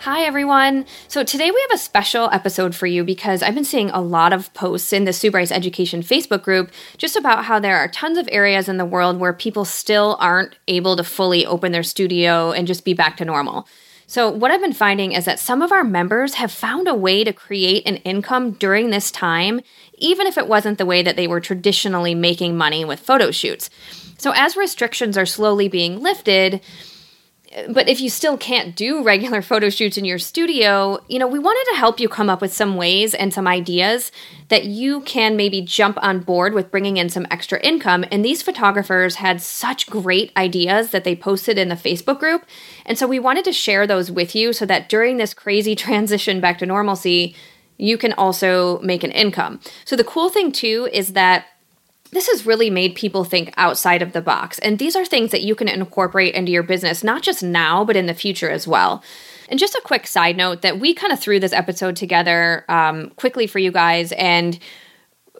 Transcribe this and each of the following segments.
Hi, everyone. So today we have a special episode for you because I've been seeing a lot of posts in the Sue Bryce Education Facebook group just about how there are tons of areas in the world where people still aren't able to fully open their studio and just be back to normal. So what I've been finding is that some of our members have found a way to create an income during this time, even if it wasn't the way that they were traditionally making money with photo shoots. So as restrictions are slowly being lifted, but if you still can't do regular photo shoots in your studio, we wanted to help you come up with some ways and some ideas that you can maybe jump on board with bringing in some extra income. And these photographers had such great ideas that they posted in the Facebook group. And so we wanted to share those with you so that during this crazy transition back to normalcy, you can also make an income. So the cool thing too is that this has really made people think outside of the box, and these are things that you can incorporate into your business, not just now, but in the future as well. And just a quick side note that we kind of threw this episode together quickly for you guys, and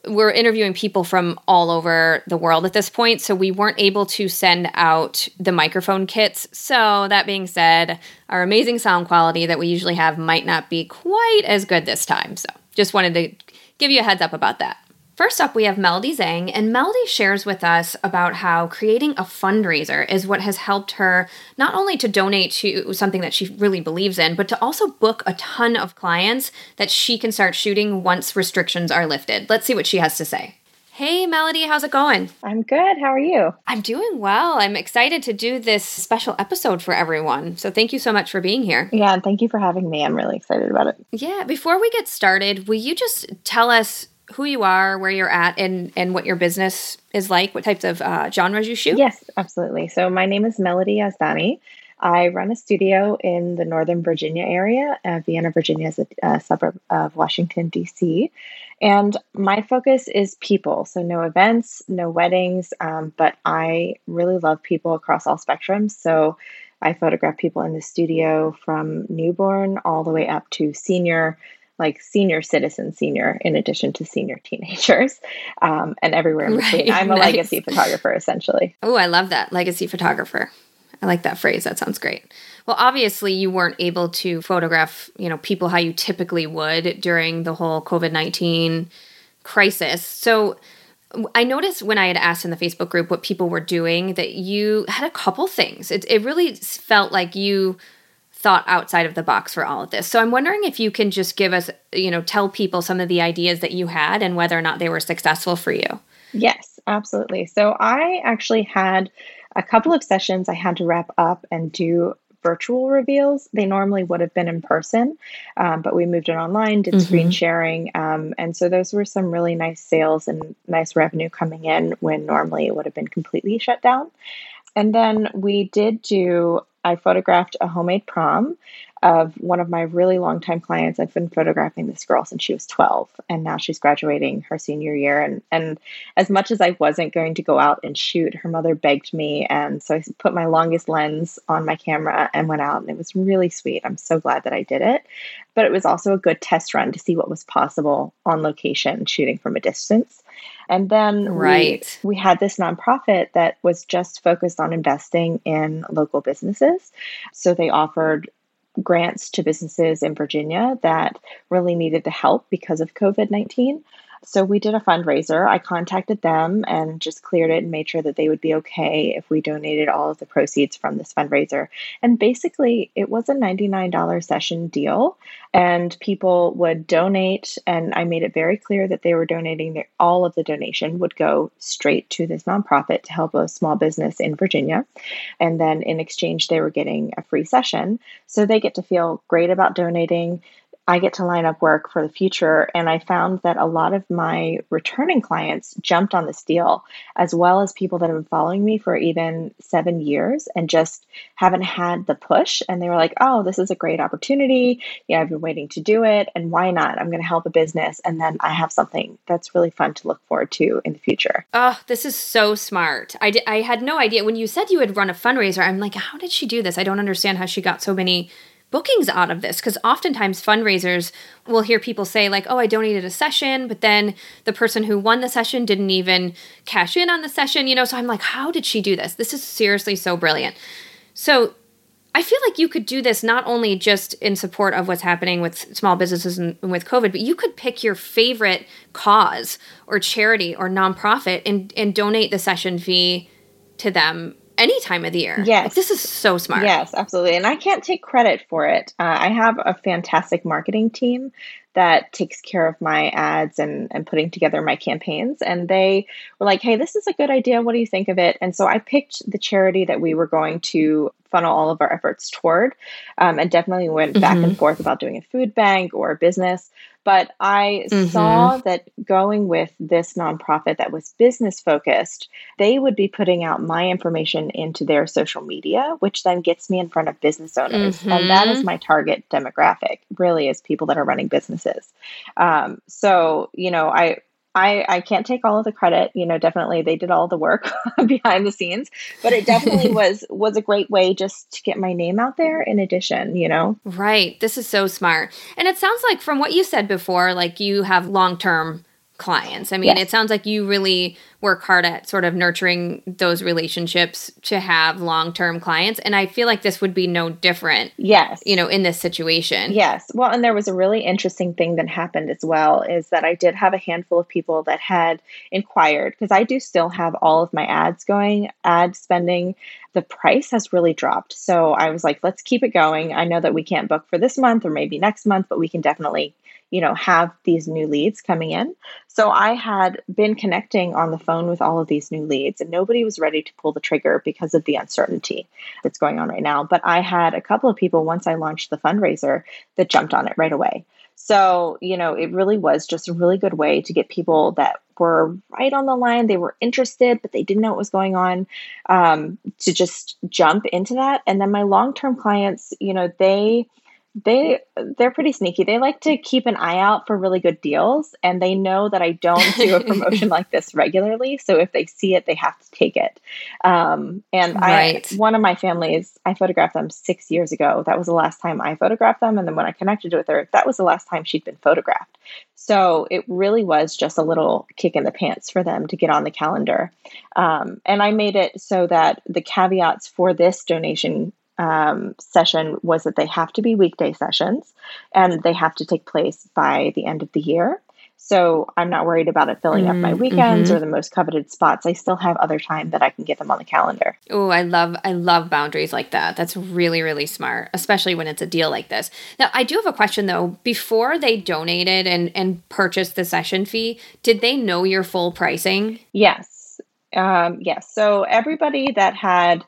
we're interviewing people from all over the world at this point, so we weren't able to send out the microphone kits. So that being said, our amazing sound quality that we usually have might not be quite as good this time, so just wanted to give you a heads up about that. First up, we have Melody Zhang, and Melody shares with us about how creating a fundraiser is what has helped her not only to donate to something that she really believes in, but to also book a ton of clients that she can start shooting once restrictions are lifted. Let's see what she has to say. Hey, Melody, how's it going? I'm good. How are you? I'm doing well. I'm excited to do this special episode for everyone. So thank you so much for being here. Yeah, and thank you for having me. I'm really excited about it. Yeah. Before we get started, will you just tell us who you are, where you're at, and what your business is like, what types of genres you shoot? Yes, absolutely. So my name is Melody Yazdani. I run a studio in the northern Virginia area. Vienna, Virginia is a suburb of Washington, D.C. And my focus is people. So no events, no weddings, but I really love people across all spectrums. So I photograph people in the studio from newborn all the way up to senior, like senior citizen, senior, in addition to senior teenagers, and everywhere in between. Right, I'm a legacy photographer, essentially. Oh, I love that. Legacy photographer. I like that phrase. That sounds great. Well, obviously you weren't able to photograph, people how you typically would during the whole COVID-19 crisis. So I noticed when I had asked in the Facebook group what people were doing, that you had a couple things. It really felt like you thought outside of the box for all of this. So I'm wondering if you can just give us, tell people some of the ideas that you had and whether or not they were successful for you. Yes, absolutely. So I actually had a couple of sessions I had to wrap up and do virtual reveals. They normally would have been in person, but we moved it online, did screen sharing. And so those were some really nice sales and nice revenue coming in when normally it would have been completely shut down. And then we did do I photographed a homemade prom of one of my really longtime clients. I've been photographing this girl since she was 12, and now she's graduating her senior year. And as much as I wasn't going to go out and shoot, her mother begged me. And so I put my longest lens on my camera and went out, and it was really sweet. I'm so glad that I did it. But it was also a good test run to see what was possible on location, shooting from a distance. And then we had this nonprofit that was just focused on investing in local businesses. So they offered grants to businesses in Virginia that really needed the help because of COVID-19. So we did a fundraiser. I contacted them and just cleared it and made sure that they would be okay if we donated all of the proceeds from this fundraiser. And basically, it was a $99 session deal, and people would donate. And I made it very clear that they were donating all of the donation would go straight to this nonprofit to help a small business in Virginia. And then in exchange, they were getting a free session. So they get to feel great about donating. I get to line up work for the future. And I found that a lot of my returning clients jumped on this deal, as well as people that have been following me for even 7 years and just haven't had the push. And they were like, oh, this is a great opportunity. Yeah, I've been waiting to do it. And why not? I'm going to help a business. And then I have something that's really fun to look forward to in the future. Oh, this is so smart. I had no idea. When you said you had run a fundraiser, I'm like, how did she do this? I don't understand how she got so many bookings out of this, because oftentimes fundraisers will hear people say like, oh, I donated a session, but then the person who won the session didn't even cash in on the session, you know? So I'm like, how did she do this? This is seriously so brilliant. So I feel like you could do this not only just in support of what's happening with small businesses and with COVID, but you could pick your favorite cause or charity or nonprofit and donate the session fee to them any time of the year. Yes. Like, this is so smart. Yes, absolutely. And I can't take credit for it. I have a fantastic marketing team that takes care of my ads and putting together my campaigns. And they were like, hey, this is a good idea. What do you think of it? And so I picked the charity that we were going to funnel all of our efforts toward, and definitely went back and forth about doing a food bank or a business. But I saw that going with this nonprofit that was business focused, they would be putting out my information into their social media, which then gets me in front of business owners. And that is my target demographic, really, is people that are running businesses. So, you know, I can't take all of the credit, you know, definitely they did all the work behind the scenes, but it definitely was a great way just to get my name out there in addition, you know? Right. This is so smart. And it sounds like from what you said before, like you have long-term clients. I mean, Yes. It sounds like you really work hard at sort of nurturing those relationships to have long-term clients. And I feel like this would be no different, yes, you know, in this situation. Yes. Well, and there was a really interesting thing that happened as well, is that I did have a handful of people that had inquired, because I do still have all of my ads going, ad spending. The price has really dropped. So I was like, let's keep it going. I know that we can't book for this month or maybe next month, but we can definitely, you know, have these new leads coming in. So I had been connecting on the phone with all of these new leads, and nobody was ready to pull the trigger because of the uncertainty that's going on right now. But I had a couple of people, once I launched the fundraiser, that jumped on it right away. So, you know, it really was just a really good way to get people that were right on the line. They were interested, but they didn't know what was going on, to just jump into that. And then my long-term clients, you know, they're pretty sneaky. They like to keep an eye out for really good deals, and they know that I don't do a promotion like this regularly. So if they see it, they have to take it. One of my families, I photographed them 6 years ago. That was the last time I photographed them. And then when I connected with her, that was the last time she'd been photographed. So it really was just a little kick in the pants for them to get on the calendar. And I made it so that the caveats for this donation session was that they have to be weekday sessions and they have to take place by the end of the year. So I'm not worried about it filling up my weekends or the most coveted spots. I still have other time that I can get them on the calendar. Oh, I love boundaries like that. That's really, really smart, especially when it's a deal like this. Now, I do have a question though. Before they donated and purchased the session fee, did they know your full pricing? Yes. Yes. So everybody that had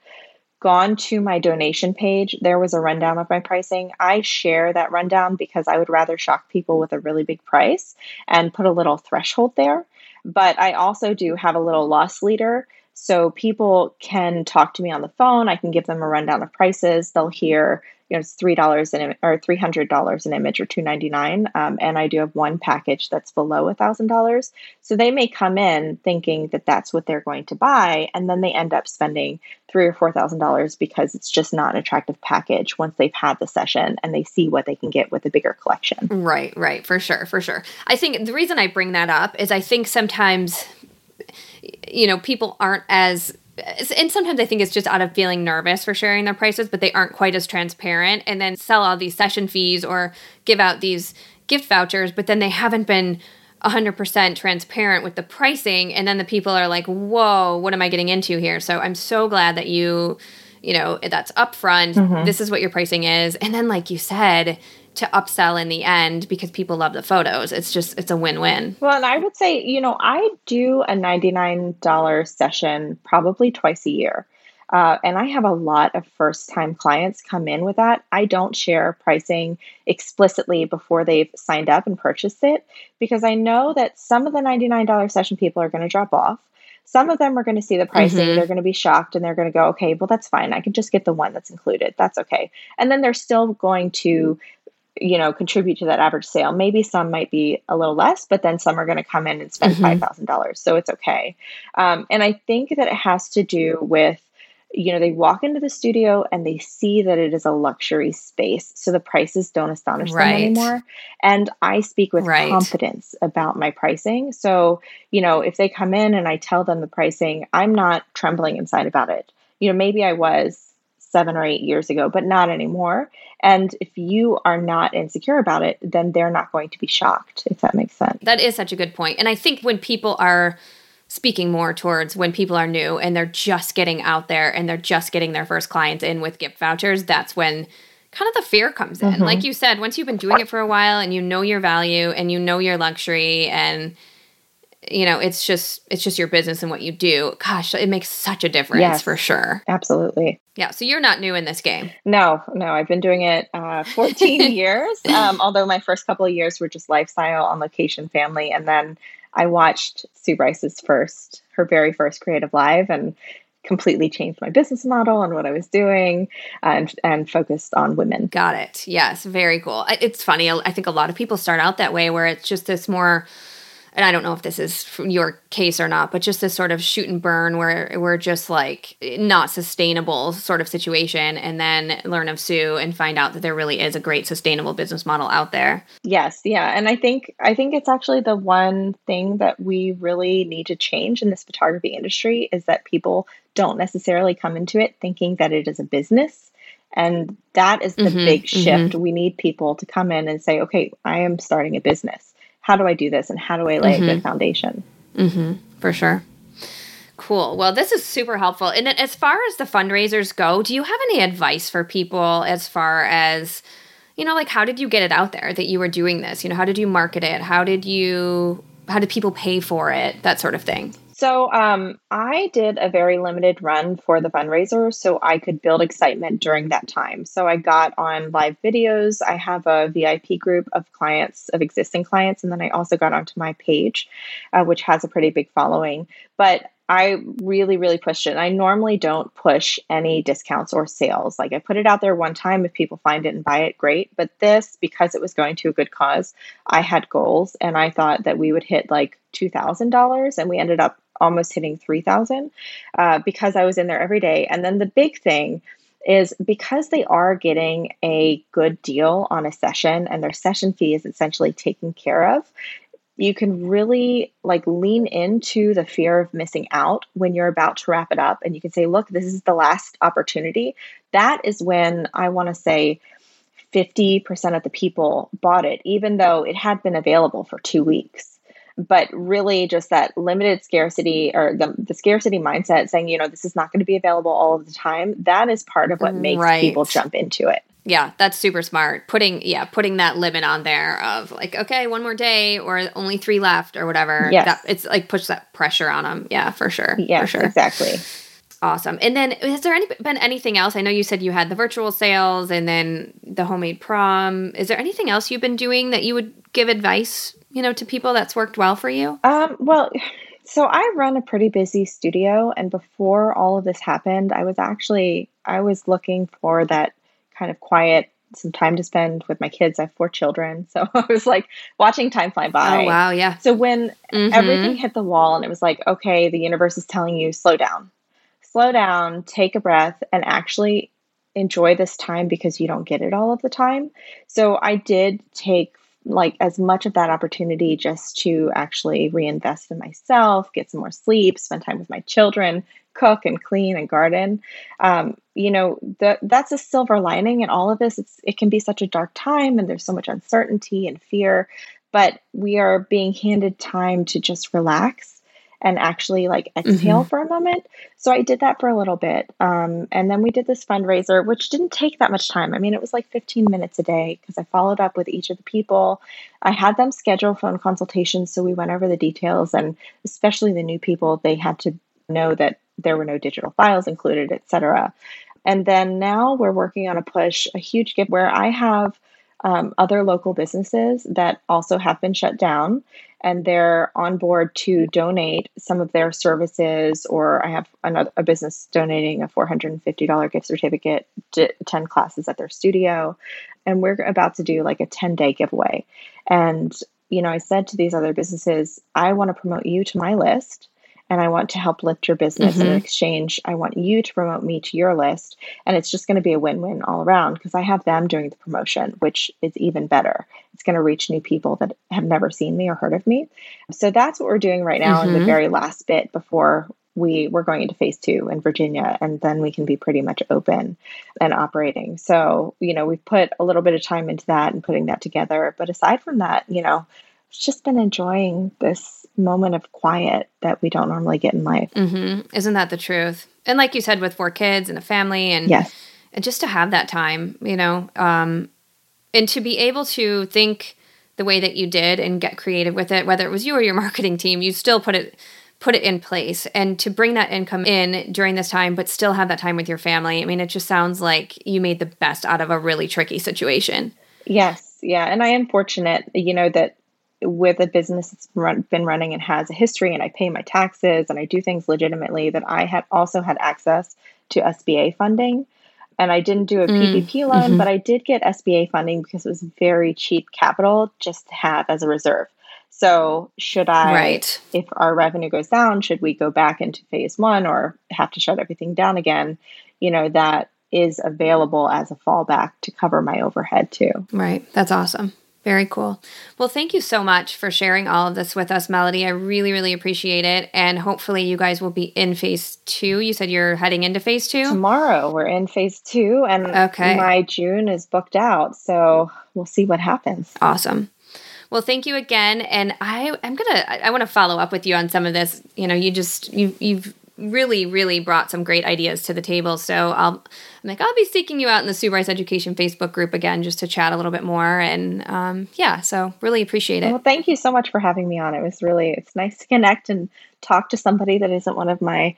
gone to my donation page, there was a rundown of my pricing. I share that rundown because I would rather shock people with a really big price and put a little threshold there. But I also do have a little loss leader. So people can talk to me on the phone. I can give them a rundown of prices. They'll hear, you know, it's $3 or $300 an image or $299. And I do have one package that's below $1,000. So they may come in thinking that that's what they're going to buy. And then they end up spending $3,000 or $4,000 because it's just not an attractive package once they've had the session and they see what they can get with a bigger collection. Right. For sure. For sure. I think the reason I bring that up is I think sometimes, you know, people aren't as, and sometimes I think it's just out of feeling nervous for sharing their prices, but they aren't quite as transparent and then sell all these session fees or give out these gift vouchers, but then they haven't been 100% transparent with the pricing. And then the people are like, whoa, what am I getting into here? So I'm so glad that you know, that's upfront. Mm-hmm. This is what your pricing is. And then, like you said, to upsell in the end because people love the photos. It's just, it's a win-win. Well, and I would say, you know, I do a $99 session probably twice a year. And I have a lot of first-time clients come in with that. I don't share pricing explicitly before they've signed up and purchased it because I know that some of the $99 session people are going to drop off. Some of them are going to see the pricing, mm-hmm. they're going to be shocked, and they're going to go, okay, well, that's fine. I can just get the one that's included. That's okay. And then they're still going to, you know, contribute to that average sale. Maybe some might be a little less, but then some are going to come in and spend mm-hmm. $5,000. So it's okay. And I think that it has to do with, you know, they walk into the studio and they see that it is a luxury space. So the prices don't astonish right. them anymore. And I speak with right. confidence about my pricing. So, you know, if they come in and I tell them the pricing, I'm not trembling inside about it. You know, maybe I was 7 or 8 years ago, but not anymore. And if you are not insecure about it, then they're not going to be shocked, if that makes sense. That is such a good point. And I think when people are speaking more towards when people are new and they're just getting out there and they're just getting their first clients in with gift vouchers, that's when kind of the fear comes in. Mm-hmm. Like you said, once you've been doing it for a while and you know your value and you know your luxury and, you know, it's just your business and what you do. Gosh, it makes such a difference yes, for sure. Absolutely. Yeah. So you're not new in this game. No. I've been doing it 14 years. Although my first couple of years were just lifestyle, on location, family. And then I watched Sue Bryce's her very first Creative Live and completely changed my business model and what I was doing and focused on women. Got it. Yes. Very cool. It's funny. I think a lot of people start out that way where it's just this more, and I don't know if this is your case or not, but just this sort of shoot and burn where we're just like not sustainable sort of situation, and then learn of Sue and find out that there really is a great sustainable business model out there. Yes. Yeah. And I think it's actually the one thing that we really need to change in this photography industry is that people don't necessarily come into it thinking that it is a business. And that is the mm-hmm, big shift. Mm-hmm. We need people to come in and say, okay, I am starting a business. How do I do this? And how do I lay mm-hmm. a good foundation? Mm-hmm. For sure. Cool. Well, this is super helpful. And then as far as the fundraisers go, do you have any advice for people as far as, you know, like how did you get it out there that you were doing this? You know, how did you market it? How did people pay for it? That sort of thing. So I did a very limited run for the fundraiser so I could build excitement during that time. So I got on live videos. I have a VIP group of clients, of existing clients. And then I also got onto my page, which has a pretty big following. But I really, really pushed it. I normally don't push any discounts or sales. Like I put it out there one time. If people find it and buy it, great. But this, because it was going to a good cause, I had goals and I thought that we would hit like $2,000 and we ended up almost hitting $3,000 because I was in there every day. And then the big thing is because they are getting a good deal on a session and their session fee is essentially taken care of, you can really like lean into the fear of missing out when you're about to wrap it up. And you can say, look, this is the last opportunity. That is when I want to say 50% of the people bought it, even though it had been available for 2 weeks. But really just that limited scarcity or the scarcity mindset saying, you know, this is not going to be available all of the time. That is part of what makes right. people jump into it. Yeah, that's super smart. Putting that limit on there of like, okay, one more day or only 3 left or whatever. Yes. It's like push that pressure on them. Yeah, for sure. Yeah, for sure. Exactly. Awesome. And then has there been anything else? I know you said you had the virtual sales and then the homemade prom. Is there anything else you've been doing that you would give advice, you know, to people that's worked well for you? Well, So I run a pretty busy studio, and before all of this happened, I was looking for that kind of quiet, some time to spend with my kids. I have 4 children, so I was like watching time fly by. Oh wow, yeah. So when everything hit the wall and it was like, okay, the universe is telling you slow down, take a breath, and actually enjoy this time because you don't get it all of the time. So I did take like as much of that opportunity just to actually reinvest in myself, get some more sleep, spend time with my children, cook and clean and garden. That's a silver lining in all of this. It can be such a dark time and there's so much uncertainty and fear, but we are being handed time to just relax and actually like exhale for a moment. So I did that for a little bit. And then we did this fundraiser, which didn't take that much time. I mean, it was like 15 minutes a day because I followed up with each of the people. I had them schedule phone consultations. So we went over the details, and especially the new people, they had to know that there were no digital files included, et cetera. And then now we're working on a push, a huge gift where I have other local businesses that also have been shut down, and they're on board to donate some of their services, or I have a business donating a $450 gift certificate to 10 classes at their studio. And we're about to do like a 10-day giveaway. And, you know, I said to these other businesses, I want to promote you to my list, and I want to help lift your business. In exchange, I want you to promote me to your list. And it's just going to be a win-win all around because I have them doing the promotion, which is even better. It's going to reach new people that have never seen me or heard of me. So that's what we're doing right now in the very last bit before we're going into phase 2 in Virginia, and then we can be pretty much open and operating. So, you know, we've put a little bit of time into that and putting that together. But aside from that, you know, it's just been enjoying this moment of quiet that we don't normally get in life. Isn't that the truth? And like you said, with 4 kids and a family, and and just to have that time, you know, and to be able to think the way that you did and get creative with it, whether it was you or your marketing team, you still put it in place, and to bring that income in during this time, but still have that time with your family. I mean, it just sounds like you made the best out of a really tricky situation. Yes. Yeah. And I am fortunate, you know, that with a business that's been running and has a history, and I pay my taxes and I do things legitimately, that I had also had access to SBA funding. And I didn't do a PPP loan, but I did get SBA funding because it was very cheap capital just to have as a reserve. So should I, if our revenue goes down, should we go back into phase 1 or have to shut everything down again? You know, that is available as a fallback to cover my overhead too. Right. That's awesome. Very cool. Well, thank you so much for sharing all of this with us, Melody. I really, really appreciate it. And hopefully you guys will be in phase 2. You said you're heading into phase 2? Tomorrow we're in phase 2, and my June is booked out. So we'll see what happens. Awesome. Well, thank you again. And I want to follow up with you on some of this. You know, you've really, really brought some great ideas to the table. So I'll be seeking you out in the Sue Bryce Education Facebook group again, just to chat a little bit more. And so really appreciate it. Well, thank you so much for having me on. It's nice to connect and talk to somebody that isn't one of my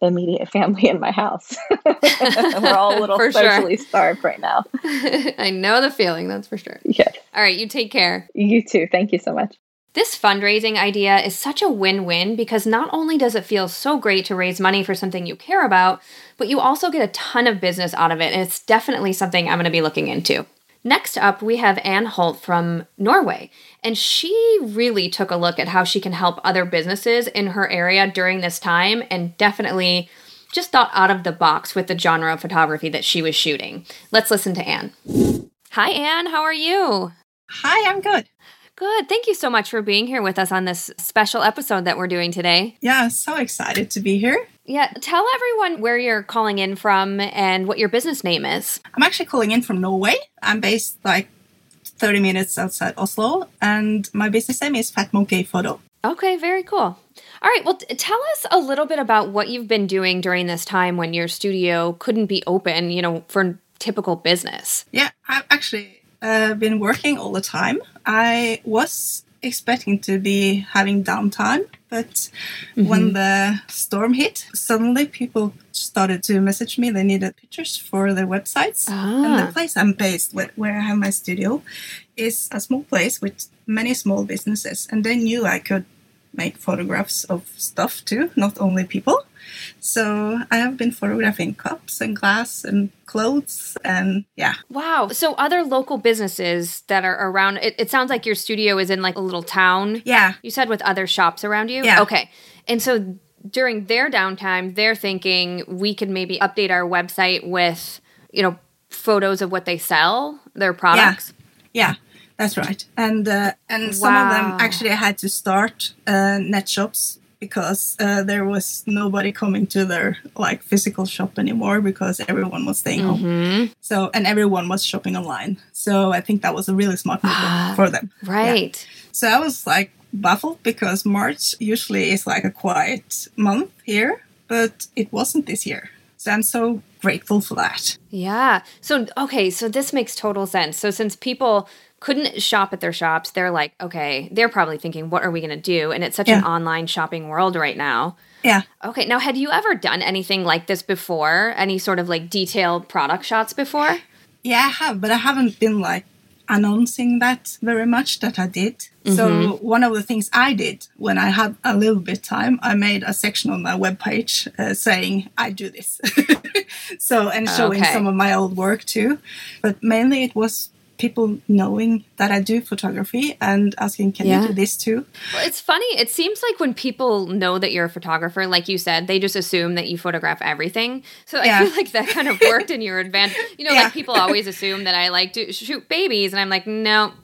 immediate family in my house. We're all a little socially starved right now. I know the feeling, that's for sure. Yes. All right. You take care. You too. Thank you so much. This fundraising idea is such a win-win because not only does it feel so great to raise money for something you care about, but you also get a ton of business out of it, and it's definitely something I'm going to be looking into. Next up, we have Anne Holt from Norway, and she really took a look at how she can help other businesses in her area during this time, and definitely just thought out of the box with the genre of photography that she was shooting. Let's listen to Anne. Hi, Anne. How are you? Hi, I'm good. Good. Thank you so much for being here with us on this special episode that we're doing today. Yeah, so excited to be here. Yeah. Tell everyone where you're calling in from and what your business name is. I'm actually calling in from Norway. I'm based like 30 minutes outside Oslo, and my business name is Fat Monkey Photo. Okay, very cool. All right. Well, tell us a little bit about what you've been doing during this time when your studio couldn't be open, you know, for typical business. Yeah, I've actually been working all the time. I was expecting to be having downtime, but when the storm hit, suddenly people started to message me. They needed pictures for their websites. And the place I'm based, where I have my studio, is a small place with many small businesses. And they knew I could make photographs of stuff too, not only people. So I have been photographing cups and glass and clothes and yeah. Wow. So other local businesses that are around, it sounds like your studio is in like a little town. Yeah. You said with other shops around you? Yeah. Okay. And so during their downtime, they're thinking we could maybe update our website with, you know, photos of what they sell, their products. Yeah. That's right. And some of them actually had to start net shops, because there was nobody coming to their like physical shop anymore because everyone was staying home. So, and everyone was shopping online. So I think that was a really smart move for them. Right. Yeah. So I was like baffled because March usually is like a quiet month here, but it wasn't this year. So I'm so grateful for that. Yeah. So, okay. So this makes total sense. So since people couldn't shop at their shops, they're like, okay, they're probably thinking, what are we going to do? And it's such an online shopping world right now. Yeah. Okay. Now, had you ever done anything like this before? Any sort of like detailed product shots before? Yeah, I have, but I haven't been like announcing that very much that I did. Mm-hmm. So one of the things I did when I had a little bit time, I made a section on my webpage saying I do this. So, and showing some of my old work too. But mainly it was people knowing that I do photography and asking, can you do this too? Well, it's funny. It seems like when people know that you're a photographer, like you said, they just assume that you photograph everything. So I feel like that kind of worked in your advantage. You know, like people always assume that I like to shoot babies. And I'm like, no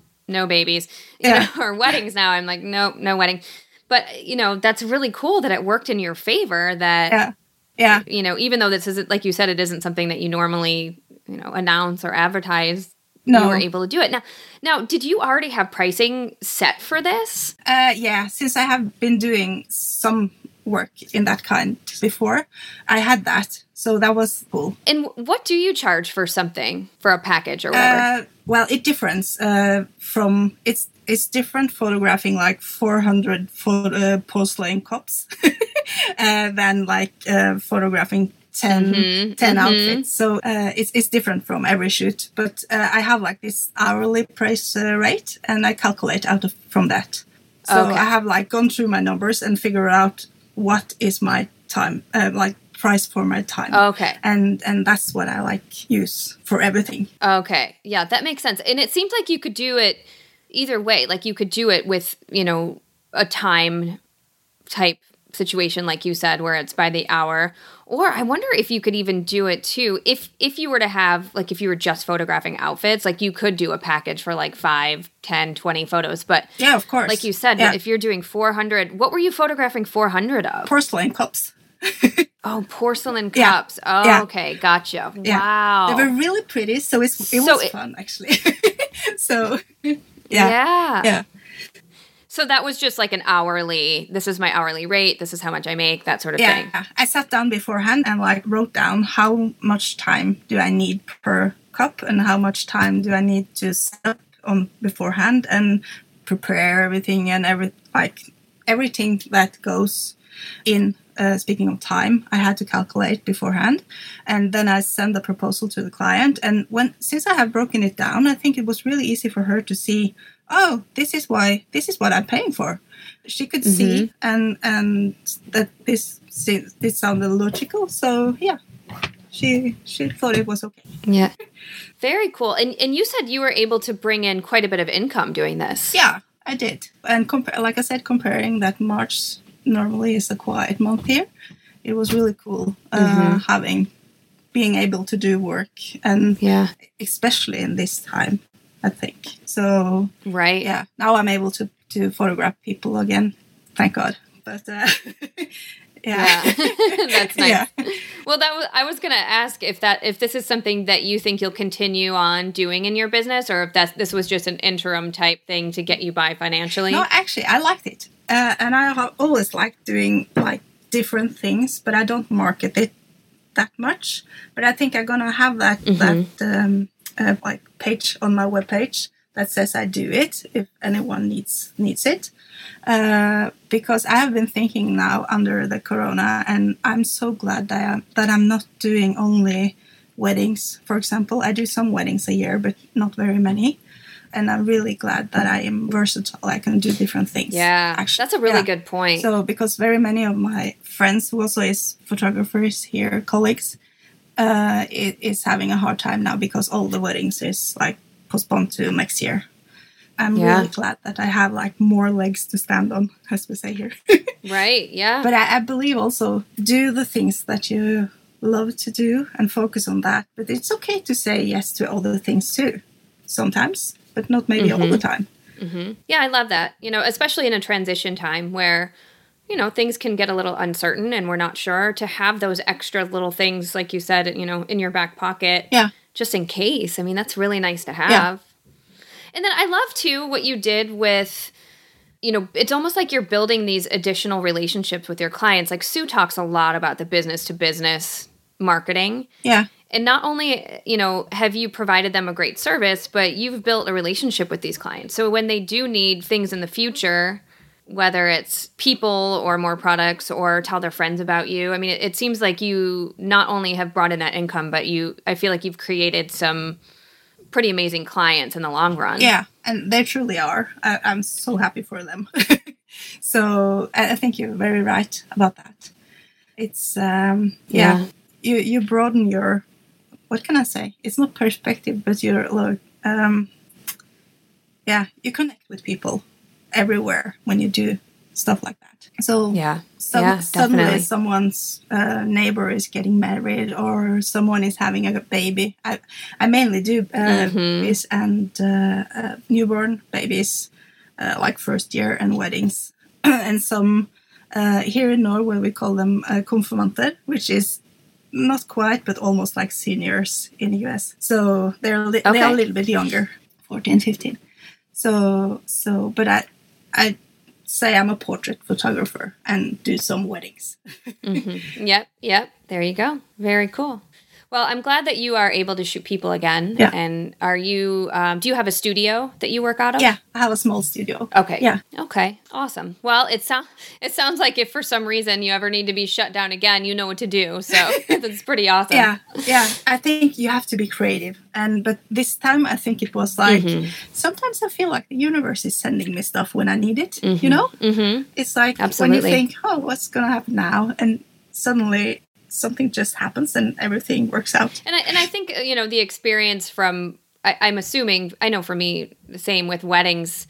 babies. You know, or weddings now. I'm like, no wedding. But, you know, that's really cool that it worked in your favor that, you know, even though this isn't, like you said, it isn't something that you normally, you know, announce or advertise. No. You were able to do it. Now, did you already have pricing set for this? Yeah, since I have been doing some work in that kind before, I had that. So that was cool. And what do you charge for something, for a package or whatever? Well, it differs from... It's different photographing like 400 porcelain cups than like photographing 10 outfits. So it's different from every shoot. But I have like this hourly price rate and I calculate out from that. So I have like gone through my numbers and figure out what is my time, like price for my time. Okay. And that's what I like use for everything. Okay. Yeah, that makes sense. And it seems like you could do it either way. Like you could do it with, you know, a time type situation, like you said, where it's by the hour. Or I wonder if you could even do it too. If you were to have, like if you were just photographing outfits, like you could do a package for like 5, 10, 20 photos. But yeah, of course. Like you said, if you're doing 400, what were you photographing 400 of? Porcelain cups. Porcelain cups. Yeah. Oh, yeah. Okay. Gotcha. Yeah. Wow. They were really pretty. So it was fun actually. So Yeah. So that was just like an hourly, this is my hourly rate, this is how much I make, that sort of thing. Yeah, I sat down beforehand and like wrote down how much time do I need per cup and how much time do I need to set up on beforehand and prepare everything and everything that goes in. Speaking of time, I had to calculate beforehand, and then I send the proposal to the client. And since I have broken it down, I think it was really easy for her to see, oh, this is what I'm paying for. She could see and that this sounded logical. So yeah, she thought it was okay. Yeah, very cool. And you said you were able to bring in quite a bit of income doing this. Yeah, I did. And like I said, comparing that March. Normally is a quiet month here. It was really cool being able to do work and especially in this time, I think. So right, yeah. Now I'm able to photograph people again. Thank God. But that's nice. Yeah. Well, I was going to ask if this is something that you think you'll continue on doing in your business, or if this was just an interim type thing to get you by financially. No, actually, I liked it. And I have always liked doing like different things, but I don't market it that much. But I think I'm gonna have that like page on my webpage that says I do it if anyone needs it, because I have been thinking now under the corona, and I'm so glad that I'm not doing only weddings. For example, I do some weddings a year, but not very many. And I'm really glad that I am versatile. I can do different things. Yeah, actually. That's a really good point. So because very many of my friends who also is photographers here, colleagues, is having a hard time now because all the weddings is like postponed to next year. I'm really glad that I have like more legs to stand on, as we say here. Right, yeah. But I believe also do the things that you love to do and focus on that. But it's okay to say yes to other things too, sometimes, but not maybe all the time. Mm-hmm. Yeah, I love that. You know, especially in a transition time where, you know, things can get a little uncertain and we're not sure, to have those extra little things, like you said, you know, in your back pocket. Yeah. Just in case. I mean, that's really nice to have. Yeah. And then I love, too, what you did with, you know, it's almost like you're building these additional relationships with your clients. Like Sue talks a lot about the business-to-business marketing. Yeah. And not only, you know, have you provided them a great service, but you've built a relationship with these clients. So when they do need things in the future, whether it's people or more products or tell their friends about you, I mean, it seems like you not only have brought in that income, but I feel like you've created some pretty amazing clients in the long run. Yeah, and they truly are. I'm so happy for them. So I think you're very right about that. It's, you broaden your, what can I say? It's not perspective, but you're like, you connect with people everywhere when you do stuff like that. So suddenly someone's neighbor is getting married or someone is having a baby. I mainly do babies and newborn babies, like first year and weddings. And some, here in Norway, we call them konfirmanter, which is not quite, but almost like seniors in the US. So they are a little bit younger, 14, 15. So, but I say I'm a portrait photographer and do some weddings. Yep. There you go. Very cool. Well, I'm glad that you are able to shoot people again. Yeah. And are you, do you have a studio that you work out of? Yeah, I have a small studio. Okay. Yeah. Okay. Awesome. Well, it sounds like if for some reason you ever need to be shut down again, you know what to do. So that's pretty awesome. Yeah. Yeah. I think you have to be creative. But this time I think it was like, sometimes I feel like the universe is sending me stuff when I need it, you know? It's like when you think, oh, what's going to happen now? And suddenly something just happens and everything works out. And I think, you know, the experience from, I'm assuming, I know for me, the same with weddings,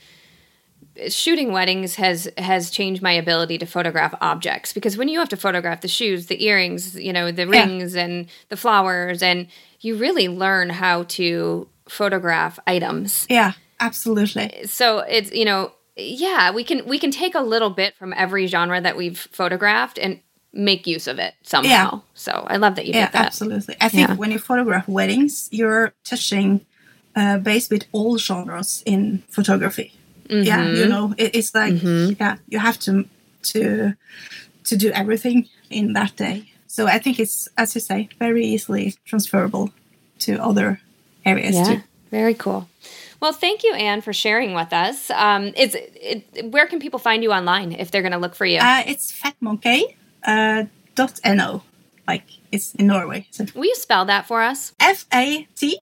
shooting weddings has changed my ability to photograph objects. Because when you have to photograph the shoes, the earrings, you know, the rings and the flowers, and you really learn how to photograph items. Yeah, absolutely. So it's, you know, yeah, we can take a little bit from every genre that we've photographed and make use of it somehow. Yeah. So I love that you did that. Yeah, absolutely. I think when you photograph weddings, you're touching base with all genres in photography. Yeah, you know, it's like you have to do everything in that day. So I think it's, as you say, very easily transferable to other areas too. Very cool. Well, thank you, Anne, for sharing with us. Where can people find you online if they're going to look for you? It's Fat Monkey. .no, like it's in Norway. So. Will you spell that for us? FATMONKEY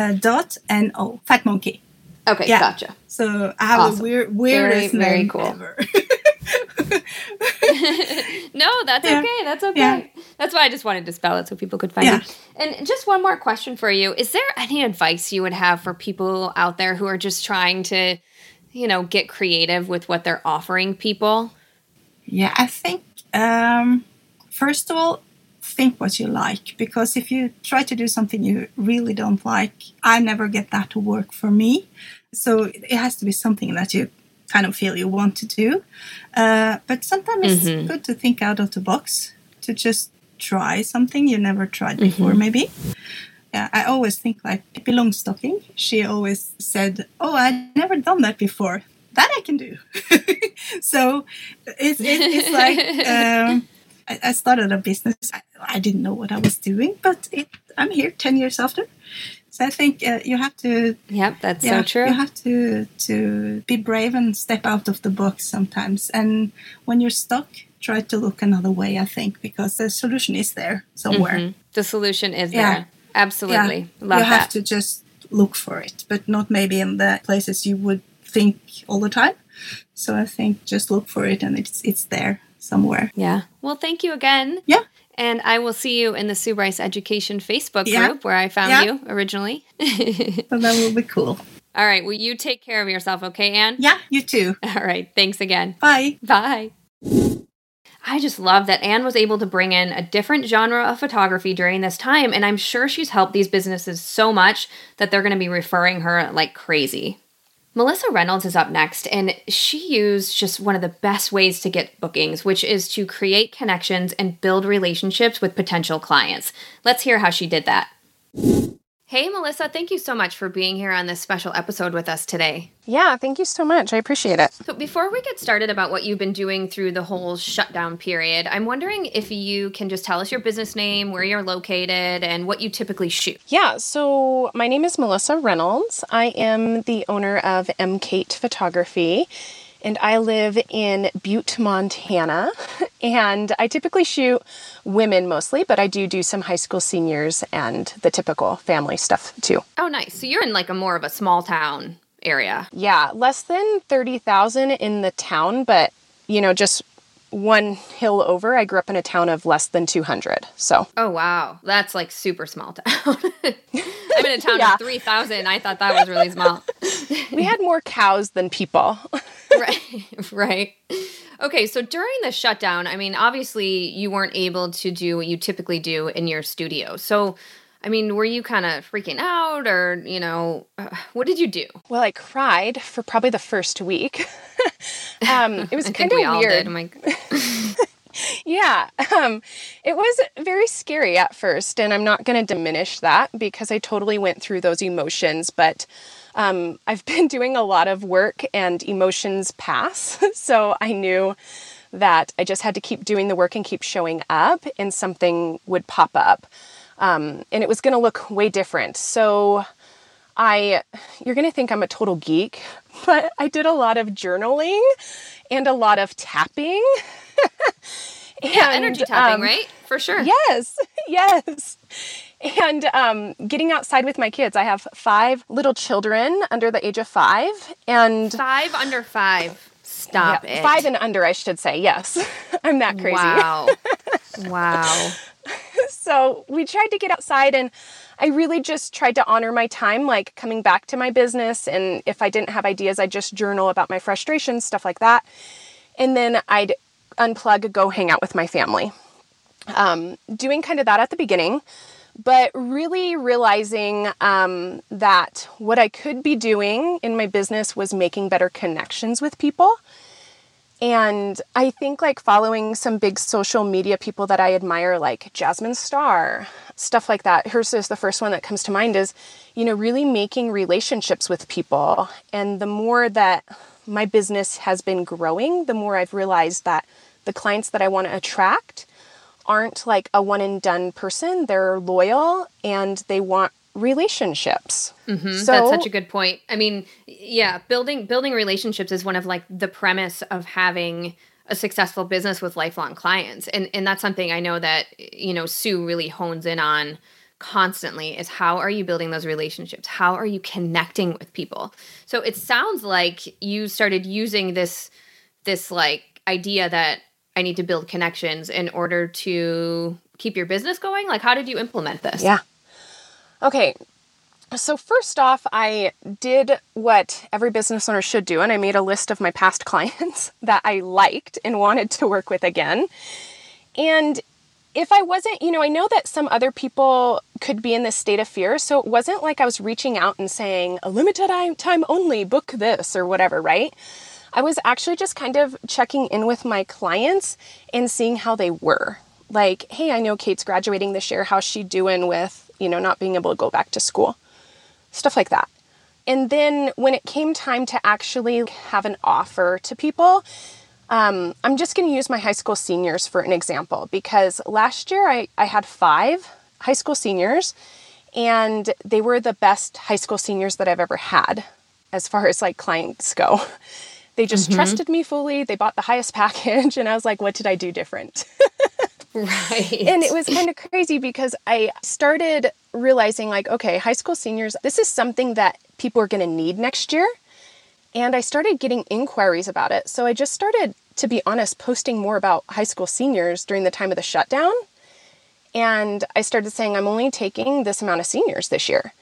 .no, Fat Monkey. Okay, gotcha. So I have a weirdest name ever. No, that's okay. That's okay. Yeah. That's why I just wanted to spell it so people could find it. And just one more question for you. Is there any advice you would have for people out there who are just trying to, you know, get creative with what they're offering people? Yeah, I think, first of all, think what you like. Because if you try to do something you really don't like, I never get that to work for me. So it has to be something that you kind of feel you want to do. But sometimes it's good to think out of the box, to just try something you never tried before, maybe. Yeah, I always think like Pippi Longstocking. She always said, "Oh, I've never done that before. That I can do." So it's like I started a business. I didn't know what I was doing, but I'm here 10 years after. So I think you have to. Yep, that's so true. You have to be brave and step out of the box sometimes. And when you're stuck, try to look another way. I think because the solution is there somewhere. The solution is there. Absolutely. Yeah, love you that. You have to just look for it, but not maybe in the places you would think all the time. So I think just look for it and it's there somewhere. Yeah. Well, thank you again. Yeah. And I will see you in the Sue Bryce Education Facebook group where I found you originally. So that will be cool. All right. Well, you take care of yourself, okay, Anne? Yeah, you too. All right. Thanks again. Bye. Bye. I just love that Anne was able to bring in a different genre of photography during this time, and I'm sure she's helped these businesses so much that they're going to be referring her like crazy. Melissa Reynolds is up next, and she used just one of the best ways to get bookings, which is to create connections and build relationships with potential clients. Let's hear how she did that. Hey, Melissa, thank you so much for being here on this special episode with us today. Yeah, thank you so much. I appreciate it. So before we get started about what you've been doing through the whole shutdown period, I'm wondering if you can just tell us your business name, where you're located, and what you typically shoot. Yeah, so my name is Melissa Reynolds. I am the owner of MKate Photography, and I live in Butte, Montana, and I typically shoot women mostly, but I do some high school seniors and the typical family stuff too. Oh, nice. So you're in like a more of a small town area. Yeah, less than 30,000 in the town, but you know, just one hill over, I grew up in a town of less than 200. So. Oh, wow. That's like super small town. I'm in a town of 3,000. I thought that was really small. We had more cows than people. Right. Okay. So during the shutdown, I mean, obviously you weren't able to do what you typically do in your studio. So, I mean, were you kind of freaking out or, you know, what did you do? Well, I cried for probably the first week. It was kind of weird. All did. I'm like... Yeah. It was very scary at first, and I'm not going to diminish that because I totally went through those emotions, but I've been doing a lot of work and emotions pass. So I knew that I just had to keep doing the work and keep showing up and something would pop up. And it was going to look way different. So you're going to think I'm a total geek, but I did a lot of journaling and a lot of tapping. Yeah, energy tapping, right? For sure. Yes. And getting outside with my kids. I have 5 little children under the age of 5. And 5 under 5. Stop it. 5 and under, I should say. Yes. I'm that crazy. Wow. So we tried to get outside, and I really just tried to honor my time, like coming back to my business. And if I didn't have ideas, I'd just journal about my frustrations, stuff like that. And then I'd unplug, go hang out with my family. Doing kind of that at the beginning, but really realizing that what I could be doing in my business was making better connections with people. And I think like following some big social media people that I admire, like Jasmine Star, stuff like that. Hers is the first one that comes to mind is, you know, really making relationships with people. And the more that my business has been growing, the more I've realized that the clients that I want to attract aren't like a one and done person. They're loyal and they want relationships. Mm-hmm. So, that's such a good point. I mean, yeah, building relationships is one of like the premise of having a successful business with lifelong clients. And that's something I know that, you know, Sue really hones in on constantly is how are you building those relationships? How are you connecting with people? So it sounds like you started using this like idea that I need to build connections in order to keep your business going? Like, how did you implement this? Yeah. Okay. So first off, I did what every business owner should do, and I made a list of my past clients that I liked and wanted to work with again. And if I wasn't, you know, I know that some other people could be in this state of fear, so it wasn't like I was reaching out and saying, a limited time only, book this or whatever, right? I was actually just kind of checking in with my clients and seeing how they were. Like, hey, I know Kate's graduating this year. How's she doing with, you know, not being able to go back to school? Stuff like that. And then when it came time to actually have an offer to people, I'm just going to use my high school seniors for an example, because last year I had 5 high school seniors, and they were the best high school seniors that I've ever had as far as like clients go. They just trusted me fully. They bought the highest package, and I was like, what did I do different? Right. And it was kind of crazy because I started realizing like, okay, high school seniors, this is something that people are going to need next year. And I started getting inquiries about it. So I just started, to be honest, posting more about high school seniors during the time of the shutdown. And I started saying, I'm only taking this amount of seniors this year.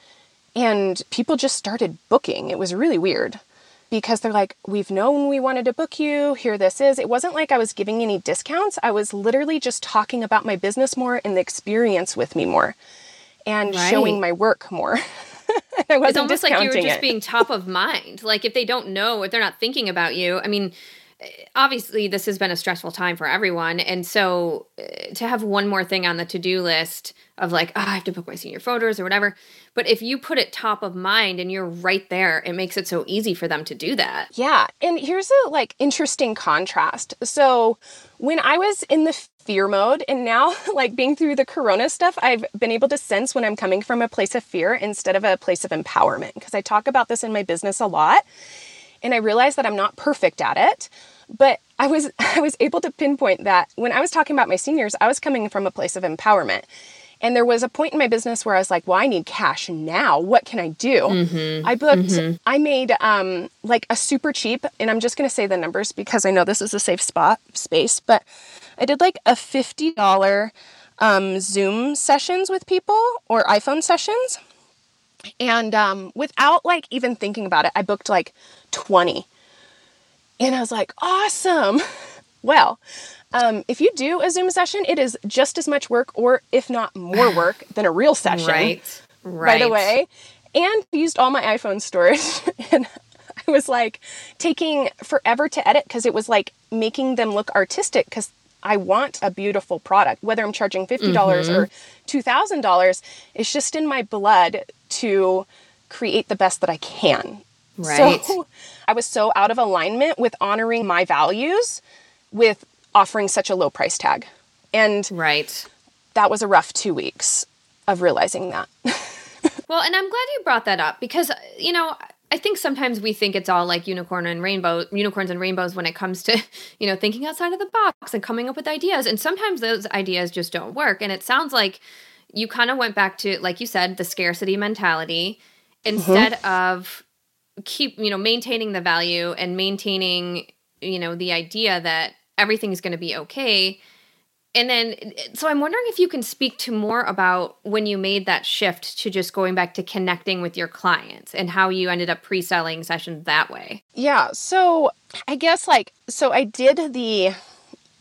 And people just started booking. It was really weird because they're like, we've known we wanted to book you. Here this is. It wasn't like I was giving any discounts. I was literally just talking about my business more and the experience with me more and showing my work more. I wasn't discounting it. It's almost like you were just being top of mind. Like if they don't know, if they're not thinking about you, I mean, obviously this has been a stressful time for everyone. And so to have one more thing on the to-do list of like, oh, I have to book my senior photos or whatever. But if you put it top of mind and you're right there, it makes it so easy for them to do that. Yeah. And here's a like interesting contrast. So when I was in the fear mode and now like being through the Corona stuff, I've been able to sense when I'm coming from a place of fear instead of a place of empowerment. Because I talk about this in my business a lot. And I realized that I'm not perfect at it, but I was able to pinpoint that when I was talking about my seniors, I was coming from a place of empowerment. And there was a point in my business where I was like, well, I need cash now. What can I do? Mm-hmm. I made like a super cheap, and I'm just going to say the numbers because I know this is a safe space, but I did like a $50 Zoom sessions with people or iPhone sessions. And without like even thinking about it, I booked like 20. And I was like, awesome. Well, if you do a Zoom session, it is just as much work or if not more work than a real session. Right. By the way. And used all my iPhone storage. And I was like taking forever to edit because it was like making them look artistic because I want a beautiful product. Whether I'm charging $50 or $2,000, it's just in my blood to create the best that I can. Right. So I was so out of alignment with honoring my values with offering such a low price tag. And that was a rough 2 weeks of realizing that. Well, and I'm glad you brought that up because, you know, I think sometimes we think it's all like unicorns and rainbows when it comes to, you know, thinking outside of the box and coming up with ideas. And sometimes those ideas just don't work. And it sounds like you kind of went back to, like you said, the scarcity mentality instead of maintaining the value and maintaining, you know, the idea that everything is going to be okay. And then, so I'm wondering if you can speak to more about when you made that shift to just going back to connecting with your clients and how you ended up pre-selling sessions that way. Yeah. So I guess I did the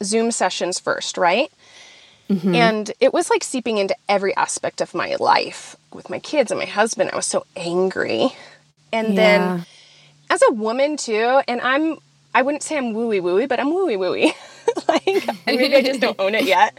Zoom sessions first, right? Mm-hmm. And it was like seeping into every aspect of my life with my kids and my husband. I was so angry. And then as a woman too, and I wouldn't say I'm wooey-wooey, but I'm wooey-wooey. Like, maybe I just don't own it yet.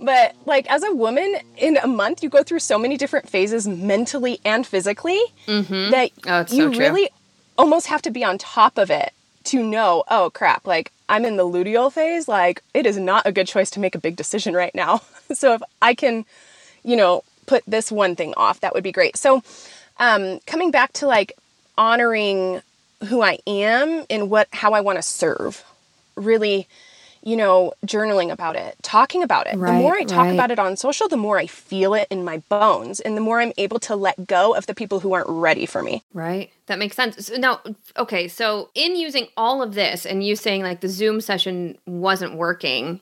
But like as a woman in a month, you go through so many different phases mentally and physically that you really almost have to be on top of it to know, oh crap, like I'm in the luteal phase. Like it is not a good choice to make a big decision right now. So if I can, you know, put this one thing off, that would be great. So coming back to like honoring who I am and how I want to serve, really, you know, journaling about it, talking about it. The more I talk about it on social, the more I feel it in my bones and the more I'm able to let go of the people who aren't ready for me. Right. That makes sense. So now, okay. So in using all of this and you saying like the Zoom session wasn't working,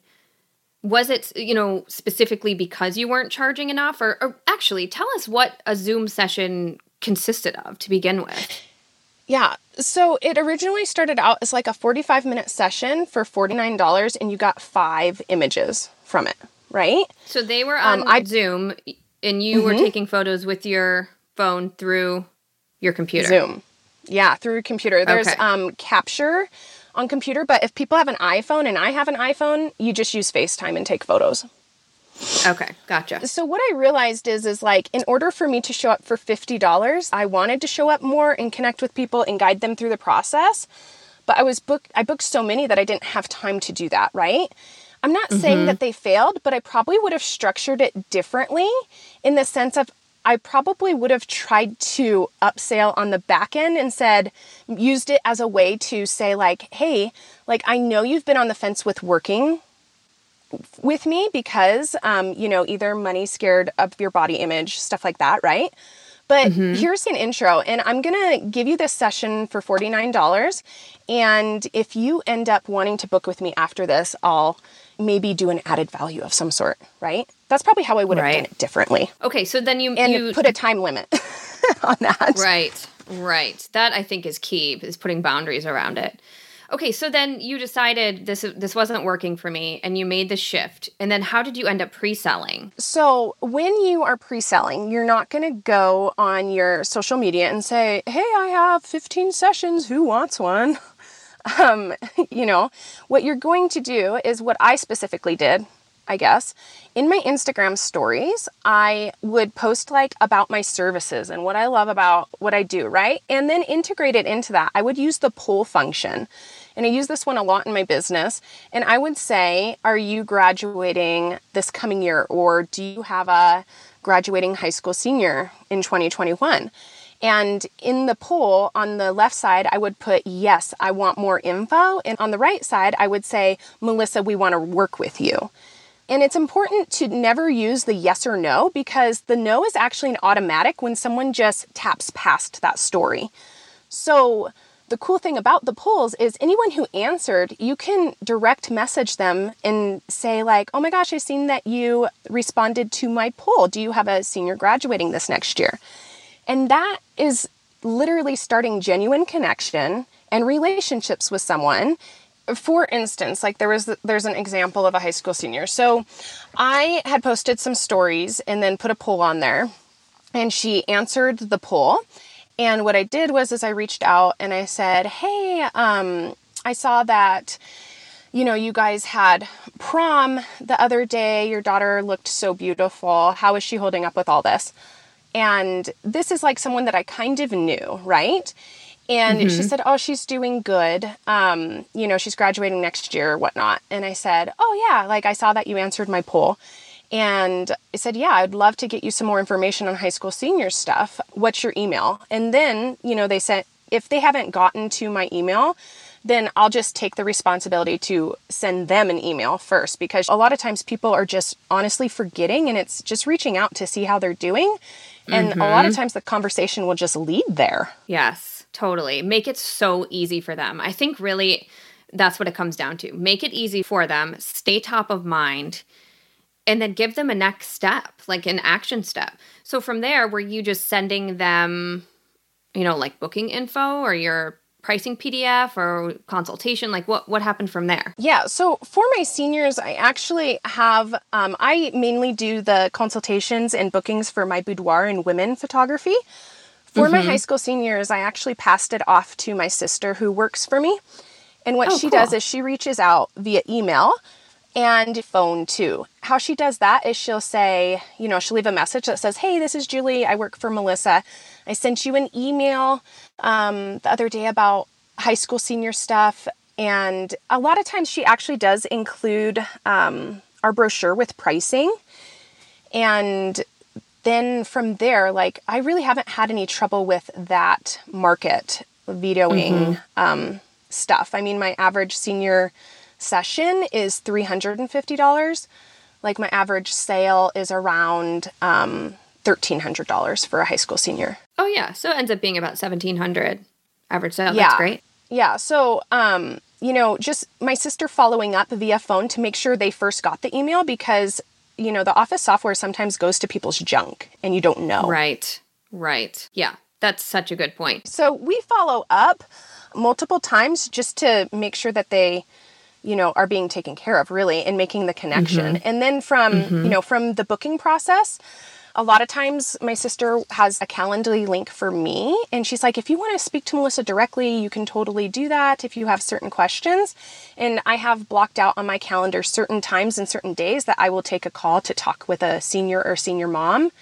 was it, you know, specifically because you weren't charging enough or actually tell us what a Zoom session consisted of to begin with? Yeah. So it originally started out as like a 45-minute session for $49 and you got 5 images from it, right? So they were on Zoom and you were taking photos with your phone through your computer. Zoom. Yeah, through your computer. There's capture on computer, but if people have an iPhone and I have an iPhone, you just use FaceTime and take photos. Okay, gotcha. So what I realized is like, in order for me to show up for $50, I wanted to show up more and connect with people and guide them through the process. But I booked so many that I didn't have time to do that, right? I'm not saying that they failed, but I probably would have structured it differently in the sense of I probably would have tried to upsell on the back end and used it as a way to say like, hey, like I know you've been on the fence with working with me because, you know, either money scared of your body image, stuff like that, right? But here's an intro, and I'm going to give you this session for $49. And if you end up wanting to book with me after this, I'll maybe do an added value of some sort, right? That's probably how I would have done it differently. Okay, so then you put a time limit on that. Right, right. That, I think, is key, is putting boundaries around it. Okay, so then you decided this wasn't working for me, and you made the shift. And then how did you end up pre-selling? So when you are pre-selling, you're not going to go on your social media and say, hey, I have 15 sessions. Who wants one? You know, what you're going to do is what I specifically did, I guess. In my Instagram stories, I would post like about my services and what I love about what I do, right? And then integrate it into that. I would use the poll function. And I use this one a lot in my business. And I would say, are you graduating this coming year? Or do you have a graduating high school senior in 2021? And in the poll on the left side, I would put, yes, I want more info. And on the right side, I would say, Melissa, we want to work with you. And it's important to never use the yes or no, because the no is actually an automatic when someone just taps past that story. So the cool thing about the polls is anyone who answered, you can direct message them and say like, oh my gosh, I've seen that you responded to my poll. Do you have a senior graduating this next year? And that is literally starting genuine connection and relationships with someone. For instance, like there's an example of a high school senior. So I had posted some stories and then put a poll on there, and she answered the poll. And what I did was I reached out and I said, hey, I saw that, you know, you guys had prom the other day. Your daughter looked so beautiful. How is she holding up with all this? And this is like someone that I kind of knew, right? And she said, oh, she's doing good. You know, she's graduating next year or whatnot. And I said, oh yeah, like I saw that you answered my poll. And I said, yeah, I'd love to get you some more information on high school senior stuff. What's your email? And then, you know, they said, if they haven't gotten to my email, then I'll just take the responsibility to send them an email first, because a lot of times people are just honestly forgetting, and it's just reaching out to see how they're doing. And a lot of times the conversation will just lead there. Yes. Totally. Make it so easy for them. I think really that's what it comes down to. Make it easy for them, stay top of mind, and then give them a next step, like an action step. So from there, were you just sending them, you know, like booking info or your pricing PDF or consultation? Like what happened from there? Yeah. So for my seniors, I actually have, I mainly do the consultations and bookings for my boudoir and women photography. For my high school seniors, I actually passed it off to my sister who works for me. And what she does is she reaches out via email and phone too. How she does that is she'll say, you know, she'll leave a message that says, hey, this is Julie. I work for Melissa. I sent you an email the other day about high school senior stuff. And a lot of times she actually does include our brochure with pricing. And then from there, like, I really haven't had any trouble with that market vetoing stuff. I mean, my average senior session is $350. Like, my average sale is around $1,300 for a high school senior. Oh, yeah. So it ends up being about $1,700 average sale. Yeah. That's great. Yeah. So, you know, just my sister following up via phone to make sure they first got the email, because you know, the office software sometimes goes to people's junk and you don't know. Right, right. Yeah, that's such a good point. So we follow up multiple times just to make sure that they, you know, are being taken care of really and making the connection. And then from, you know, from the booking process, a lot of times my sister has a Calendly link for me. And she's like, if you want to speak to Melissa directly, you can totally do that if you have certain questions. And I have blocked out on my calendar certain times and certain days that I will take a call to talk with a senior or senior mom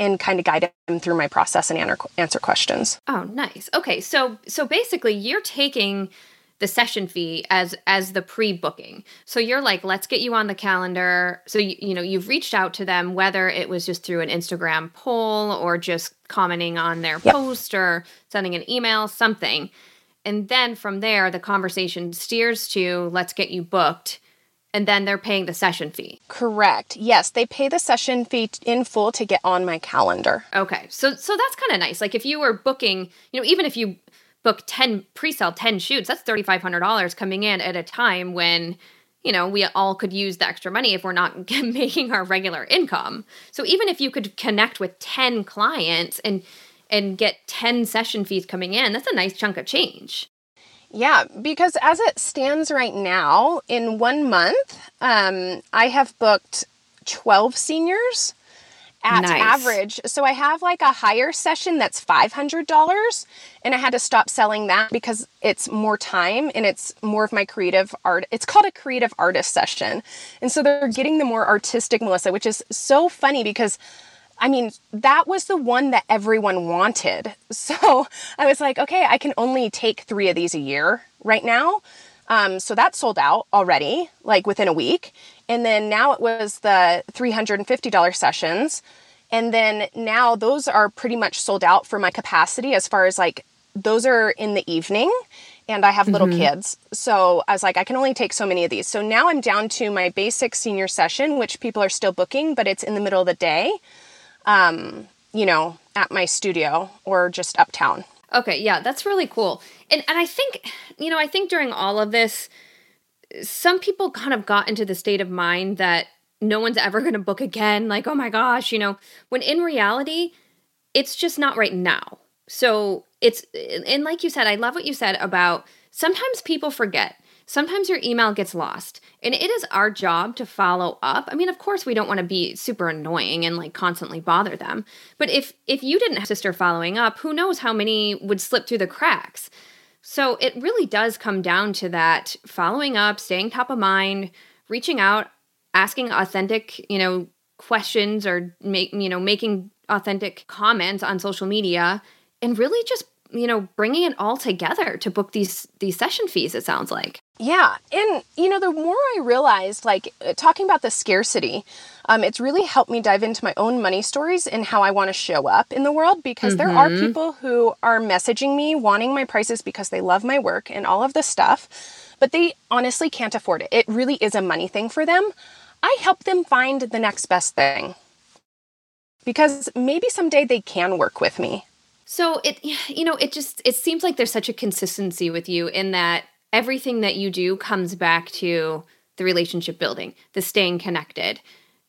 and kind of guide them through my process and answer questions. Oh, nice. Okay. So basically you're taking the session fee as the pre-booking. So you're like, let's get you on the calendar. So, you know, you've reached out to them, whether it was just through an Instagram poll or just commenting on their post or sending an email, something. And then from there, the conversation steers to, let's get you booked. and then they're paying the session fee. Correct. Yes, they pay the session fee in full to get on my calendar. Okay. So that's kind of nice. Like if you were booking, you know, even if you book 10 pre-sell 10 shoots, that's $3,500 coming in at a time when, you know, we all could use the extra money if we're not making our regular income. So even if you could connect with 10 clients and get 10 session fees coming in, that's a nice chunk of change. Yeah, because as it stands right now, in 1 month, I have booked 12 seniors at average. So I have like a higher session that's $500, and I had to stop selling that because it's more time and it's more of my creative art. It's called a creative artist session. And so they're getting the more artistic Melissa, which is so funny because I mean, that was the one that everyone wanted. So I was like, okay, I can only take 3 of these a year right now. So that sold out already, like within a week. And then now it was the $350 sessions. And then now those are pretty much sold out for my capacity as far as like, those are in the evening and I have little kids. So I was like, I can only take so many of these. So now I'm down to my basic senior session, which people are still booking, but it's in the middle of the day. You know, at my studio or just uptown. Okay. Yeah. That's really cool. And I think, you know, I think during all of this, some people kind of got into the state of mind that no one's ever going to book again. Like, oh my gosh, you know, when in reality, it's just not right now. So it's, and like you said, I love what you said about sometimes people forget. Sometimes your email gets lost, and it is our job to follow up. I mean, of course, we don't want to be super annoying and like constantly bother them. But if you didn't have sister following up, who knows how many would slip through the cracks. So it really does come down to that following up, staying top of mind, reaching out, asking authentic, you know, questions or making authentic comments on social media, and really just, you know, bringing it all together to book these session fees, it sounds like. Yeah. And, you know, the more I realized, like talking about the scarcity, it's really helped me dive into my own money stories and how I want to show up in the world, because there are people who are messaging me wanting my prices because they love my work and all of this stuff, but they honestly can't afford it. It really is a money thing for them. I help them find the next best thing because maybe someday they can work with me. So it seems like there's such a consistency with you in that everything that you do comes back to the relationship building, the staying connected,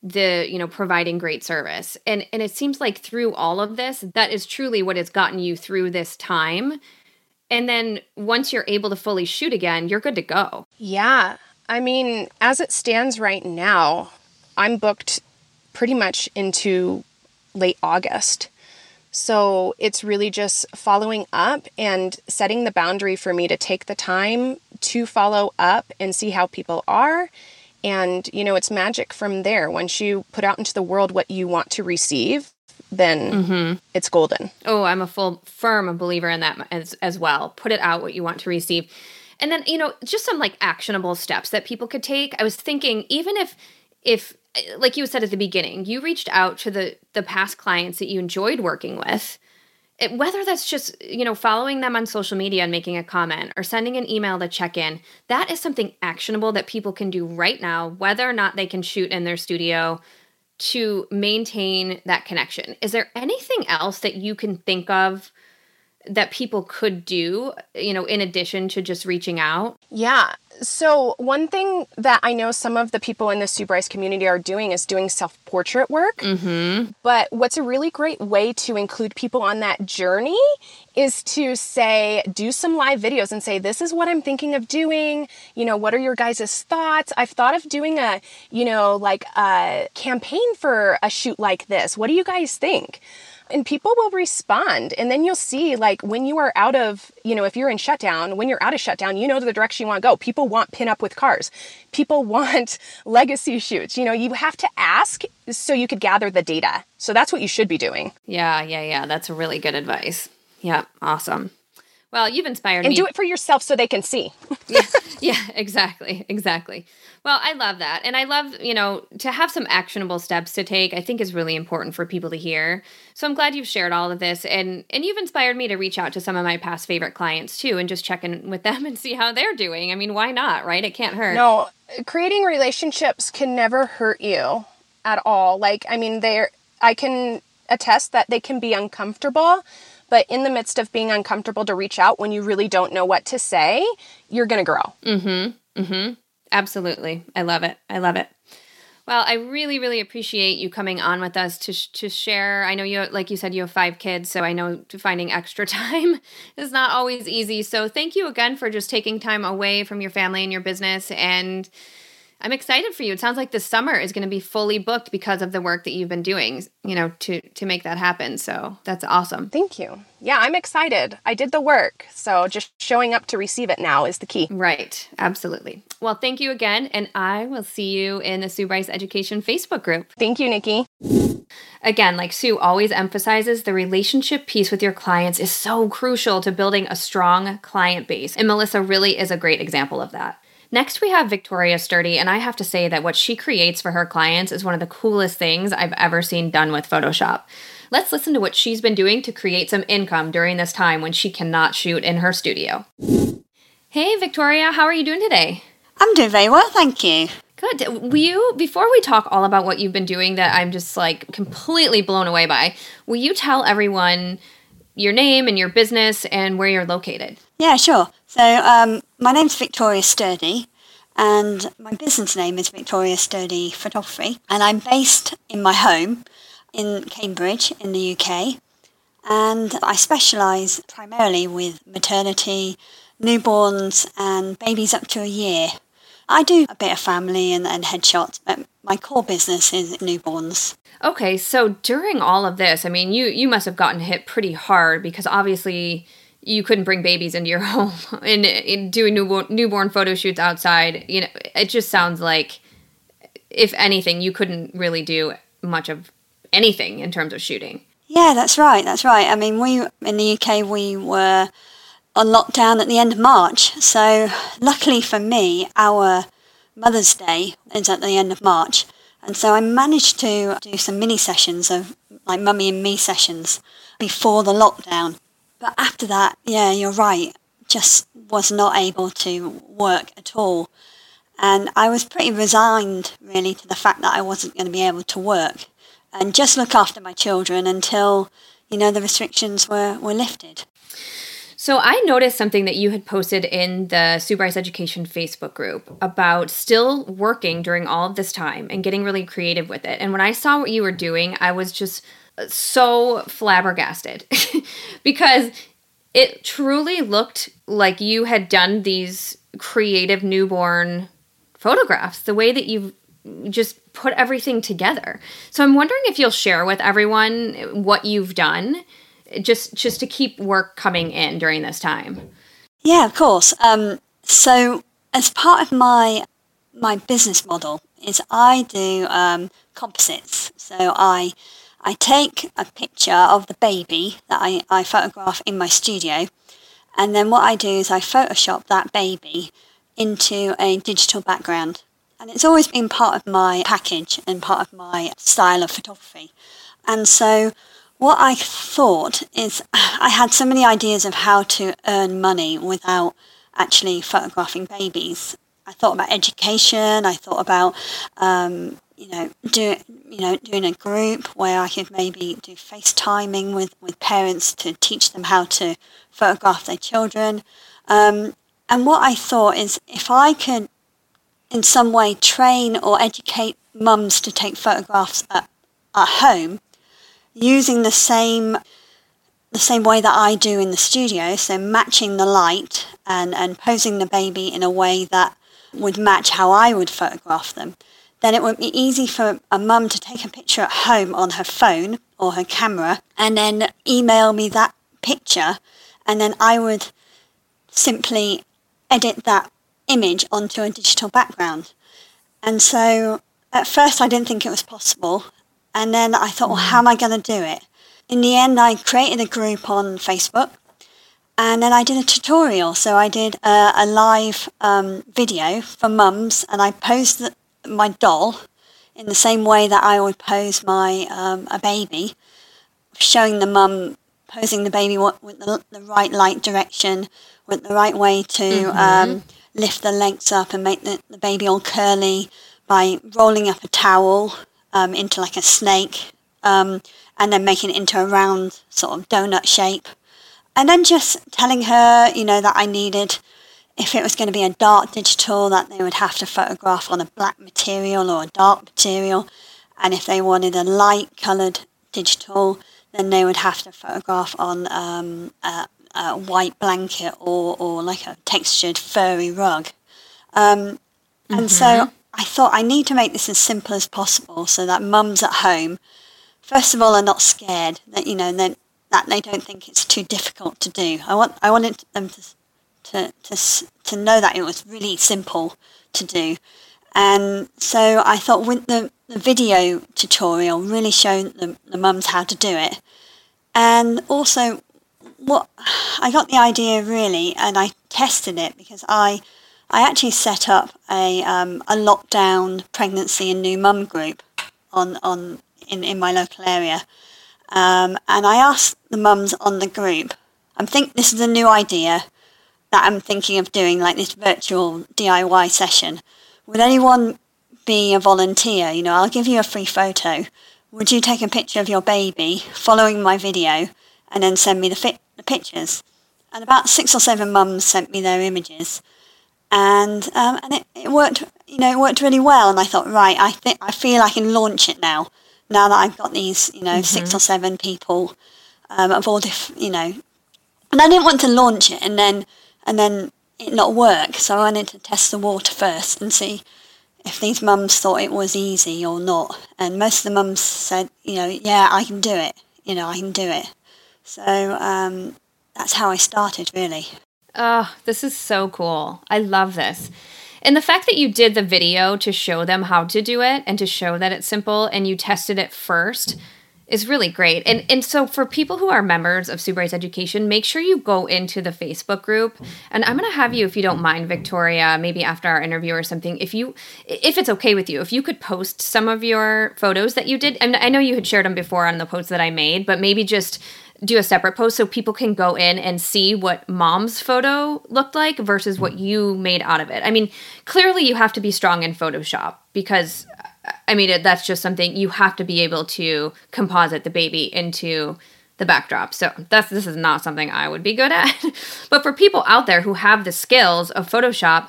the, you know, providing great service. And it seems like through all of this, that is truly what has gotten you through this time. And then once you're able to fully shoot again, you're good to go. Yeah. I mean, as it stands right now, I'm booked pretty much into late August. So it's really just following up and setting the boundary for me to take the time to follow up and see how people are. And, you know, it's magic from there. Once you put out into the world what you want to receive, then it's golden. Oh, I'm a firm believer in that as well. Put it out what you want to receive. And then, you know, just some like actionable steps that people could take. I was thinking, even if like you said at the beginning, you reached out to the past clients that you enjoyed working with, whether that's just, you know, following them on social media and making a comment or sending an email to check in, that is something actionable that people can do right now, whether or not they can shoot in their studio, to maintain that connection. Is there anything else that you can think of that people could do, you know, in addition to just reaching out? Yeah. So one thing that I know some of the people in the Sue Bryce community are doing is doing self-portrait work. But what's a really great way to include people on that journey is to say, do some live videos and say, this is what I'm thinking of doing. You know, what are your guys' thoughts? I've thought of doing a, you know, like a campaign for a shoot like this. What do you guys think? And people will respond. And then you'll see, like, when you are out of, you know, if you're in shutdown, when you're out of shutdown, you know the direction you want to go. People want pinup with cars. People want legacy shoots. You know, you have to ask so you could gather the data. So that's what you should be doing. Yeah. That's really good advice. Yeah. Awesome. Well, you've inspired me. And do it for yourself so they can see. Yeah, exactly. Well, I love that. And I love, to have some actionable steps to take, I think is really important for people to hear. So I'm glad you've shared all of this. And you've inspired me to reach out to some of my past favorite clients too, and just check in with them and see how they're doing. I mean, why not, right? It can't hurt. No, creating relationships can never hurt you at all. I can attest that they can be uncomfortable, but in the midst of being uncomfortable to reach out when you really don't know what to say, you're going to grow. Mm-hmm. Mm-hmm. Absolutely. I love it. Well, I really, really appreciate you coming on with us to share. I know you, like you said, you have 5 kids, so I know finding extra time is not always easy. So thank you again for just taking time away from your family and your business, and I'm excited for you. It sounds like this summer is going to be fully booked because of the work that you've been doing, to make that happen. So that's awesome. Thank you. Yeah, I'm excited. I did the work. So just showing up to receive it now is the key. Right. Absolutely. Well, thank you again. And I will see you in the Sue Bryce Education Facebook group. Thank you, Nikki. Again, like Sue always emphasizes, the relationship piece with your clients is so crucial to building a strong client base. And Melissa really is a great example of that. Next, we have Victoria Sturdy, and I have to say that what she creates for her clients is one of the coolest things I've ever seen done with Photoshop. Let's listen to what she's been doing to create some income during this time when she cannot shoot in her studio. Hey, Victoria, how are you doing today? I'm doing very well, thank you. Good. Before we talk all about what you've been doing that I'm just like completely blown away by, will you tell everyone your name and your business and where you're located? Yeah, sure. So my name's Victoria Sturdy, and my business name is Victoria Sturdy Photography, and I'm based in my home in Cambridge in the UK, and I specialise primarily with maternity, newborns and babies up to a year. I do a bit of family and headshots, but my core business is newborns. Okay, so during all of this, I mean, you must have gotten hit pretty hard because obviously you couldn't bring babies into your home and doing newborn photo shoots outside. It just sounds like, if anything, you couldn't really do much of anything in terms of shooting. Yeah, that's right. I mean, we in the UK, we were on lockdown at the end of March. So luckily for me, our Mother's Day is at the end of March. And so I managed to do some mini sessions of like mummy and me sessions before the lockdown. But after that, yeah, you're right, just was not able to work at all. And I was pretty resigned, really, to the fact that I wasn't going to be able to work and just look after my children until, the restrictions were lifted. So I noticed something that you had posted in the Sue Bryce Education Facebook group about still working during all of this time and getting really creative with it. And when I saw what you were doing, I was just so flabbergasted because it truly looked like you had done these creative newborn photographs, the way that you've just put everything together. So I'm wondering if you'll share with everyone what you've done just to keep work coming in during this time. Yeah, of course. So as part of my business model is I do composites. So I take a picture of the baby that I photograph in my studio, and then what I do is I Photoshop that baby into a digital background. And it's always been part of my package and part of my style of photography. And so what I thought is I had so many ideas of how to earn money without actually photographing babies. I thought about education, I thought about doing a group where I could maybe do FaceTiming with parents to teach them how to photograph their children. And what I thought is if I could in some way train or educate mums to take photographs at home using the same way that I do in the studio, so matching the light and posing the baby in a way that would match how I would photograph them, then it would be easy for a mum to take a picture at home on her phone or her camera and then email me that picture, and then I would simply edit that image onto a digital background. And so at first I didn't think it was possible, and then I thought, well, how am I going to do it? In the end, I created a group on Facebook And then I did a tutorial. So I did a live video for mums, and I posed my doll in the same way that I would pose my a baby, showing the mum posing the baby with the right light direction, with the right way to lift the legs up and make the baby all curly by rolling up a towel into like a snake, and then making it into a round sort of donut shape. And then just telling her, you know, that I needed, if it was going to be a dark digital, that they would have to photograph on a black material or a dark material. And if they wanted a light-coloured digital, then they would have to photograph on a white blanket or like a textured furry rug. And so I thought I need to make this as simple as possible so that mums at home, first of all, are not scared, that, you know, that they don't think it's too difficult to do. I wanted them to know that it was really simple to do. And so I thought with the video tutorial really showed the mums how to do it. And also what I got the idea really, and I tested it because I actually set up a lockdown pregnancy and new mum group in my local area. And I asked the mums on the group, this is a new idea that I'm thinking of doing, like this virtual DIY session. Would anyone be a volunteer? You know, I'll give you a free photo. Would you take a picture of your baby following my video and then send me the pictures? And about 6 or 7 mums sent me their images. And it worked, you know, it worked really well. And I thought, right, I feel I can launch it now. Now that I've got these, you know, 6 or 7 people of all different, you know, and I didn't want to launch it and then it not work. So I wanted to test the water first and see if these mums thought it was easy or not. And most of the mums said, you know, yeah, I can do it. You know, I can do it. So that's how I started, really. Oh, this is so cool. I love this. And the fact that you did the video to show them how to do it and to show that it's simple and you tested it first is really great. And so for people who are members of Sue Bryce Education, make sure you go into the Facebook group. And I'm going to have you, if you don't mind, Victoria, maybe after our interview or something, if it's okay with you, if you could post some of your photos that you did. And I know you had shared them before on the posts that I made, but maybe just do a separate post so people can go in and see what mom's photo looked like versus what you made out of it. I mean, clearly you have to be strong in Photoshop because, I mean, that's just something you have to be able to composite the baby into the backdrop. So this is not something I would be good at. But for people out there who have the skills of Photoshop,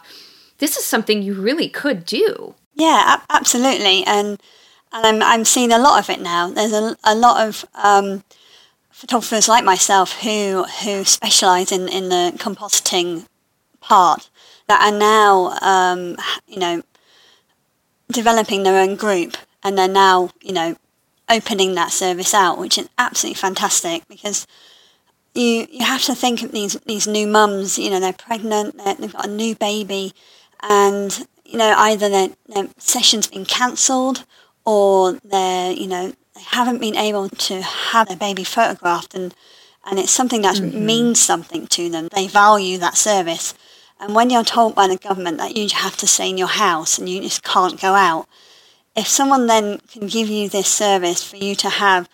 this is something you really could do. Yeah, absolutely. And I'm seeing a lot of it now. There's a lot of photographers like myself who specialise in the compositing part that are now, you know, developing their own group, and they're now, you know, opening that service out, which is absolutely fantastic because you have to think of these new mums, you know, they're pregnant, they've got a new baby, and, you know, either their session's been cancelled or they're, you know, they haven't been able to have their baby photographed, and it's something that means something to them. They value that service. And when you're told by the government that you have to stay in your house and you just can't go out, if someone then can give you this service for you to have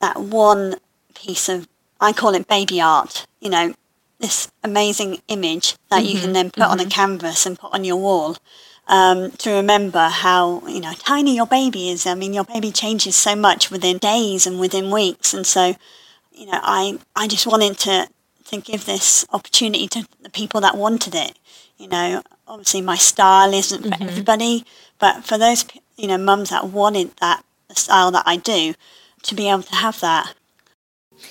that one piece of, I call it baby art, you know, this amazing image that you can then put on a canvas and put on your wall. To remember how, you know, tiny your baby is. I mean, your baby changes so much within days and within weeks. And so, you know, I just wanted to give this opportunity to the people that wanted it. You know, obviously my style isn't for everybody, but for those, you know, mums that wanted that, the style that I do, to be able to have that.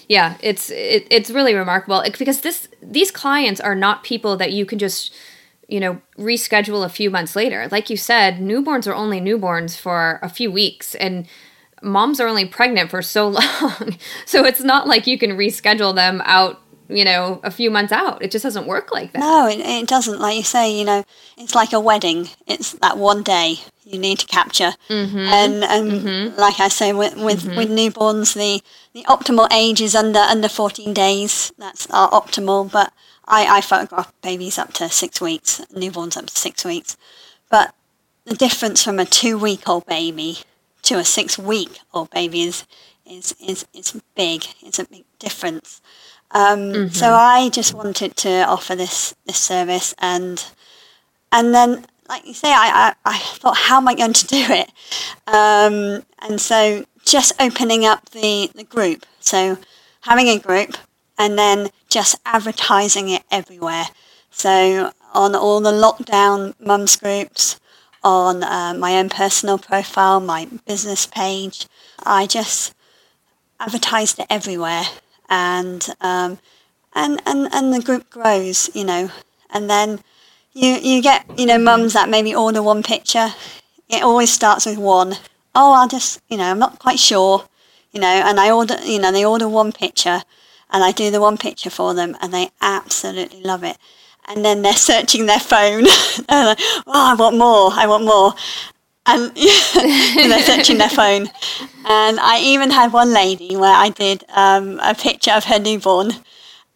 Yeah, it's really remarkable because these clients are not people that you can just, you know, reschedule a few months later. Like you said, newborns are only newborns for a few weeks, and moms are only pregnant for so long. So it's not like you can reschedule them out, you know, a few months out. It just doesn't work like that. No, it doesn't. Like you say, you know, it's like a wedding. It's that one day, you need to capture. Mm-hmm. And mm-hmm. like I say, with newborns, the optimal age is under 14 days. That's our optimal. But I photograph babies up to 6 weeks, newborns up to 6 weeks. But the difference from a 2-week-old baby to a 6-week-old baby is big. It's a big difference. Mm-hmm. So I just wanted to offer this service, and then, like you say, I thought, how am I going to do it? And so just opening up the group. So having a group and then just advertising it everywhere. So on all the lockdown mums groups, on my own personal profile, my business page, I just advertised it everywhere. And the group grows, and then you get, mums that maybe order one picture. It always starts with one. Oh, I'll just, I'm not quite sure, and I order, they order one picture and I do the one picture for them and they absolutely love it. And then they're searching their phone. They're like, oh, I want more. And they're searching their phone. And I even had one lady where I did a picture of her newborn,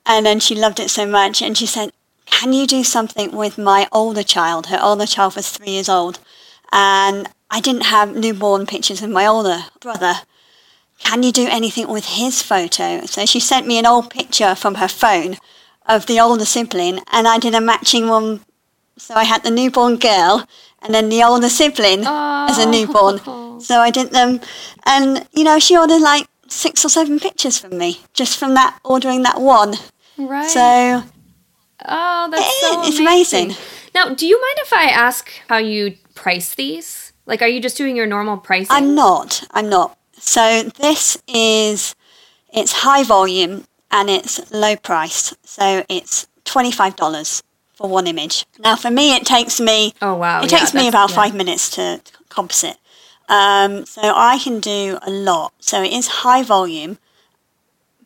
and then she loved it so much. And she said, can you do something with my older child? Her older child was 3 years old. And I didn't have newborn pictures with my older brother. Can you do anything with his photo? So she sent me an old picture from her phone of the older sibling, and I did a matching one. So I had the newborn girl and then the older sibling as a newborn. So I did them. And, she ordered like 6 or 7 pictures from me, just from that, ordering that one. Right. So, it's amazing. Now, do you mind if I ask how you price these? Like, are you just doing your normal pricing? I'm not. So it's high volume and it's low price. So it's $25. One image. Now for me, it takes me about 5 minutes to composite, so I can do a lot. So it is high volume,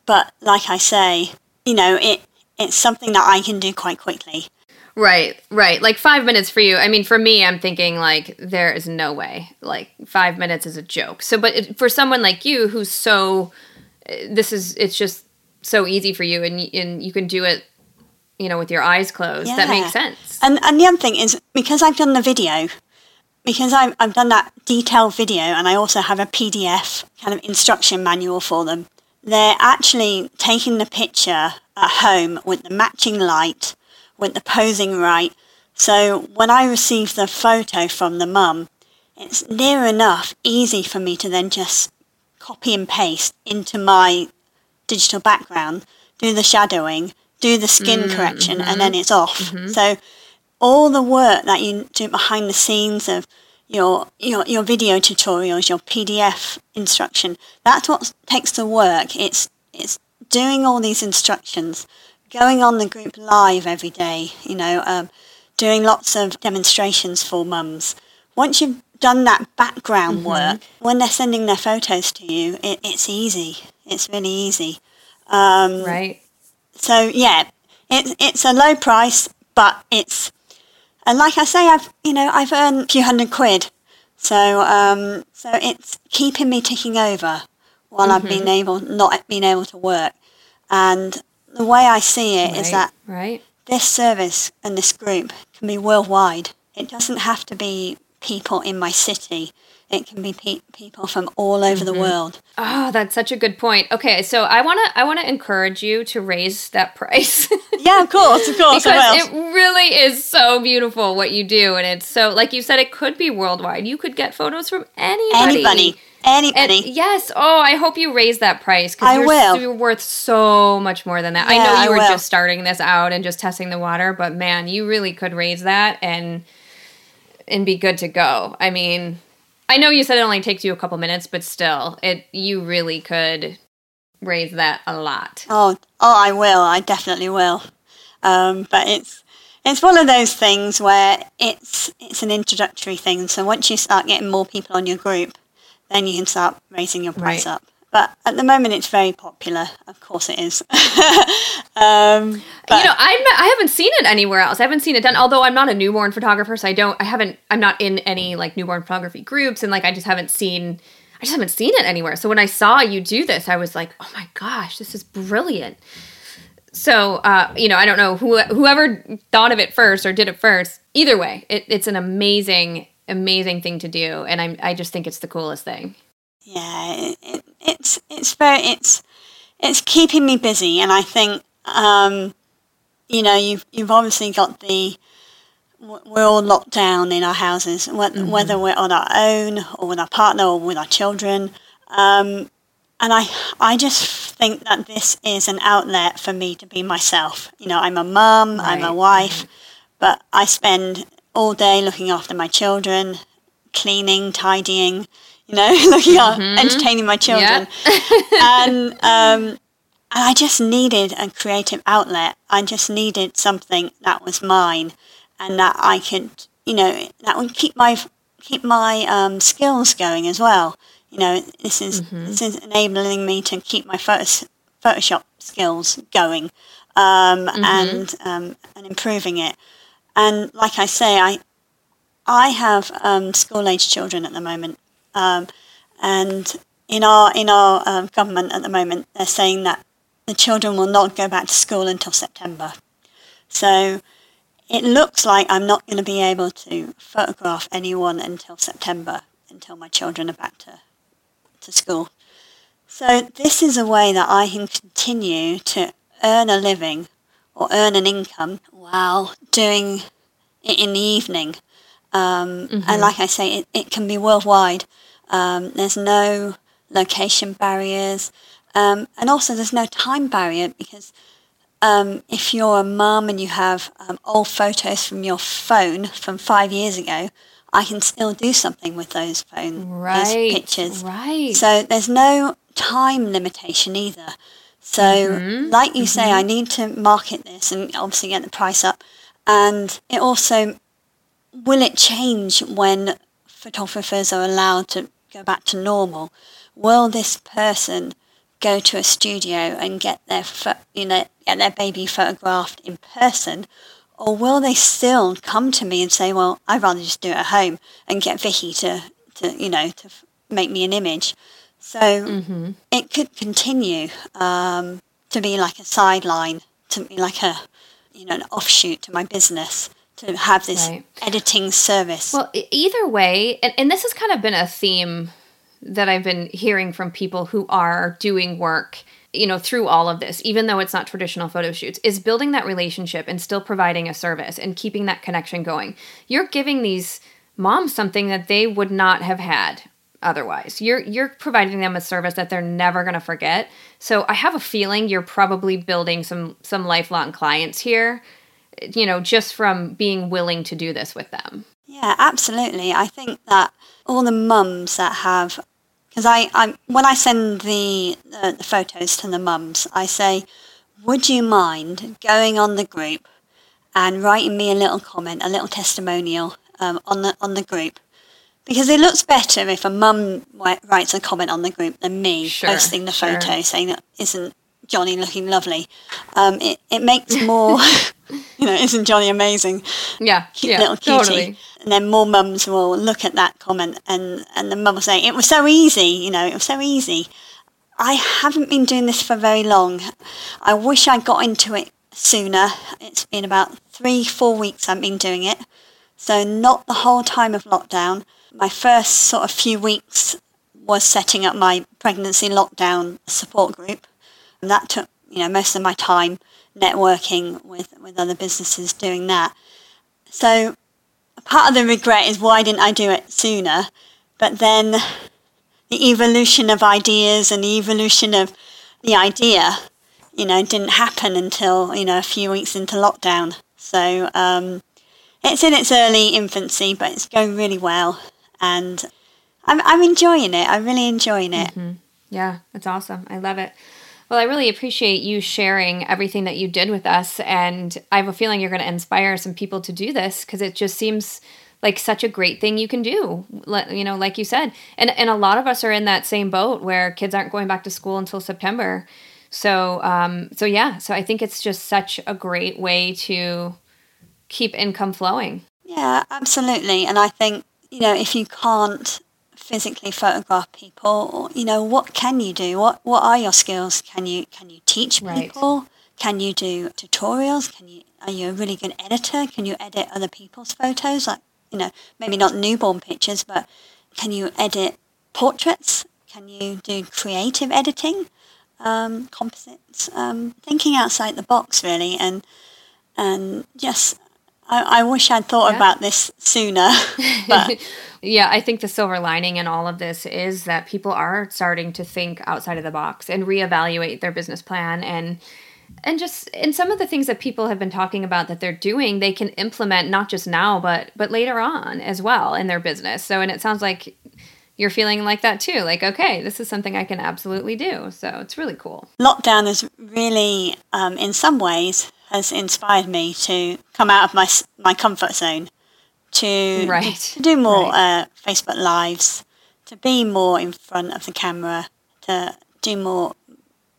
but like I say, it's something that I can do quite quickly. Right. Like 5 minutes for you. I mean, for me, I'm thinking like there is no way. Like 5 minutes is a joke. So, but for someone like you who's it's just so easy for you, and you can do it, with your eyes closed. Yeah. That makes sense. And the other thing is, because I've done the video, because I've done that detailed video, and I also have a PDF kind of instruction manual for them, they're actually taking the picture at home with the matching light, with the posing right. So when I receive the photo from the mum, it's near enough easy for me to then just copy and paste into my digital background, do the shadowing, do the skin correction, and then it's off. Mm-hmm. So all the work that you do behind the scenes of your video tutorials, your PDF instruction, that's what takes the work. It's doing all these instructions, going on the group live every day, doing lots of demonstrations for mums. Once you've done that background work, when they're sending their photos to you, it's easy. It's really easy. Right. So yeah, it's a low price, but it's, and like I say, I've earned a few £100, so it's keeping me ticking over while I've been not been able to work. And the way I see it is that this service and this group can be worldwide. It doesn't have to be people in my city. It can be people from all over the world. Oh, that's such a good point. Okay, so I want to encourage you to raise that price. Yeah, of course. Because it really is so beautiful what you do, and it's so, like you said, it could be worldwide. You could get photos from anybody. And yes. Oh, I hope you raise that price, because you're worth so much more than that. Yeah, I know you were just starting this out and just testing the water, but man, you really could raise that and be good to go. I mean, I know you said it only takes you a couple minutes, but still, you really could raise that a lot. Oh, I will. I definitely will. But it's one of those things where it's an introductory thing. So once you start getting more people on your group, then you can start raising your price up. But at the moment, it's very popular. Of course it is. But, you know, I haven't seen it anywhere else. I haven't seen it done, although I'm not a newborn photographer, so I'm not in any, like, newborn photography groups, and, like, I just haven't seen it anywhere. So when I saw you do this, I was like, oh, my gosh, this is brilliant. So, you know, I don't know whoever thought of it first or did it first. Either way, it's an amazing, amazing thing to do, and I just think it's the coolest thing. Yeah, it's keeping me busy, and I think you know, you've obviously got we're all locked down in our houses, whether we're on our own or with our partner or with our children, and I just think that this is an outlet for me to be myself. You know, I'm a mum, right. I'm a wife, but I spend all day looking after my children, cleaning, tidying, you know, looking up, entertaining my children. Yep. And I just needed a creative outlet. I just needed something that was mine and that I could, you know, that would keep my skills going as well. You know, this is enabling me to keep my Photoshop skills going and improving it. And like I say, I have school-aged children at the moment. And in our government at the moment, they're saying that the children will not go back to school until September. So it looks like I'm not going to be able to photograph anyone until September, until my children are back to school. So this is a way that I can continue to earn a living or earn an income while doing it in the evening. And like I say, it can be worldwide. There's no location barriers. And also there's no time barrier because if you're a mum and you have old photos from your phone from 5 years ago, I can still do something with those those pictures. Right. So there's no time limitation either. So like you say, I need to market this and obviously get the price up. And it also, will it change when photographers are allowed to go back to normal? Will this person go to a studio and get their baby photographed in person, or will they still come to me and say, "Well, I'd rather just do it at home and get Vicky to make me an image"? So it could continue to be like a sideline, to be like an offshoot to my business, to have this editing service. Well, either way, and this has kind of been a theme that I've been hearing from people who are doing work, you know, through all of this, even though it's not traditional photo shoots, is building that relationship and still providing a service and keeping that connection going. You're giving these moms something that they would not have had otherwise. You're providing them a service that they're never going to forget. So I have a feeling you're probably building some lifelong clients here, you know, just from being willing to do this with them. Yeah, absolutely. I think that all the mums that have, because when I send the photos to the mums, I say, would you mind going on the group and writing me a little comment, a little testimonial on the group? Because it looks better if a mum writes a comment on the group than me posting the photo saying that isn't Johnny looking lovely. It makes more, you know, isn't Johnny amazing? Yeah. Cute little cutie. Totally. And then more mums will look at that comment and the mum will say, it was so easy, you know, it was so easy. I haven't been doing this for very long. I wish I got into it sooner. It's been about 3-4 weeks I've been doing it. So not the whole time of lockdown. My first sort of few weeks was setting up my pregnancy lockdown support group. And that took, you know, most of my time networking with other businesses doing that. So part of the regret is why didn't I do it sooner? But then the evolution of ideas and the evolution of the idea, you know, didn't happen until, you know, a few weeks into lockdown. So it's in its early infancy, but it's going really well. And I'm enjoying it. I'm really enjoying it. Mm-hmm. Yeah, it's awesome. I love it. Well, I really appreciate you sharing everything that you did with us, and I have a feeling you're going to inspire some people to do this because it just seems like such a great thing you can do, you know, like you said. And a lot of us are in that same boat where kids aren't going back to school until September. So I think it's just such a great way to keep income flowing. Yeah, absolutely. And I think, you know, if you can't physically photograph people, you know, what can you do? What are your skills? Can you teach people? Right. Can you do tutorials? Are you a really good editor? Can you edit other people's photos? Like, you know, maybe not newborn pictures, but can you edit portraits? Can you do creative editing, composites? Thinking outside the box, really, and just. I wish I'd thought about this sooner. But. Yeah, I think the silver lining in all of this is that people are starting to think outside of the box and reevaluate their business plan and just in some of the things that people have been talking about that they're doing, they can implement not just now but later on as well in their business. So, and it sounds like you're feeling like that too. Like, okay, this is something I can absolutely do. So it's really cool. Lockdown is really, in some ways, has inspired me to come out of my comfort zone, to do more Facebook Lives, to be more in front of the camera, to do more,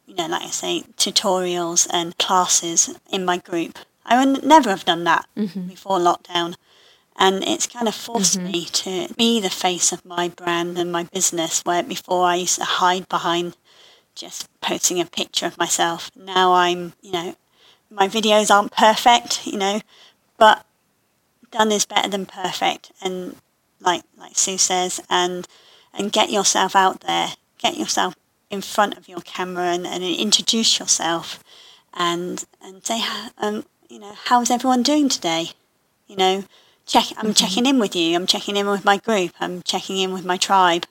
you know, like I say, tutorials and classes in my group. I would never have done that before lockdown. And it's kind of forced me to be the face of my brand and my business, where before I used to hide behind just posting a picture of myself. Now I'm, you know, my videos aren't perfect, you know, but done is better than perfect. And like Sue says, and get yourself out there, get yourself in front of your camera and introduce yourself and say, you know, how's everyone doing today? You know, I'm checking in with you. I'm checking in with my group. I'm checking in with my tribe.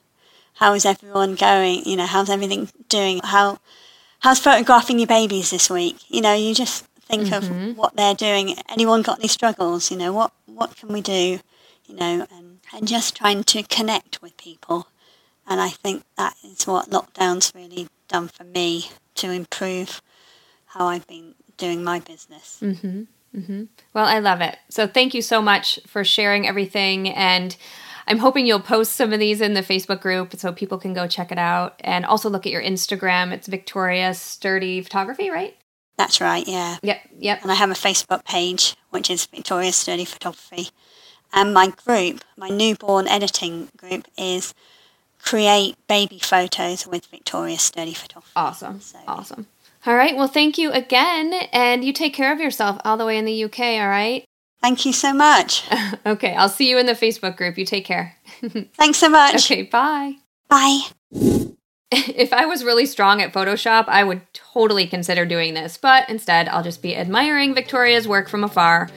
How is everyone going? You know, how's everything doing? How's photographing your babies this week? You know, you just think of what they're doing. Anyone got any struggles? You know, what can we do? You know, and just trying to connect with people. And I think that is what lockdown's really done for me to improve how I've been doing my business. Well, I love it. So thank you so much for sharing everything. And I'm hoping you'll post some of these in the Facebook group so people can go check it out. And also look at your Instagram. It's Victoria Sturdy Photography, right? That's right, yeah. Yep. And I have a Facebook page, which is Victoria Sturdy Photography. And my group, my newborn editing group, is Create Baby Photos with Victoria Sturdy Photography. Awesome. All right. Well, thank you again. And you take care of yourself all the way in the UK, all right? Thank you so much. Okay. I'll see you in the Facebook group. You take care. Thanks so much. Okay. Bye. Bye. If I was really strong at Photoshop, I would totally consider doing this. But instead, I'll just be admiring Victoria's work from afar.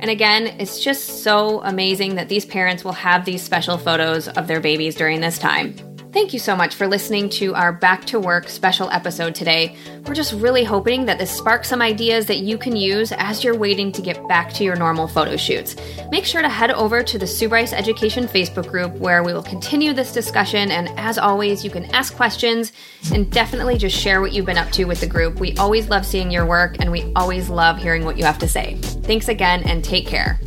And again, it's just so amazing that these parents will have these special photos of their babies during this time. Thank you so much for listening to our Back to Work special episode today. We're just really hoping that this sparks some ideas that you can use as you're waiting to get back to your normal photo shoots. Make sure to head over to the Sue Bryce Education Facebook group where we will continue this discussion. And as always, you can ask questions and definitely just share what you've been up to with the group. We always love seeing your work and we always love hearing what you have to say. Thanks again and take care.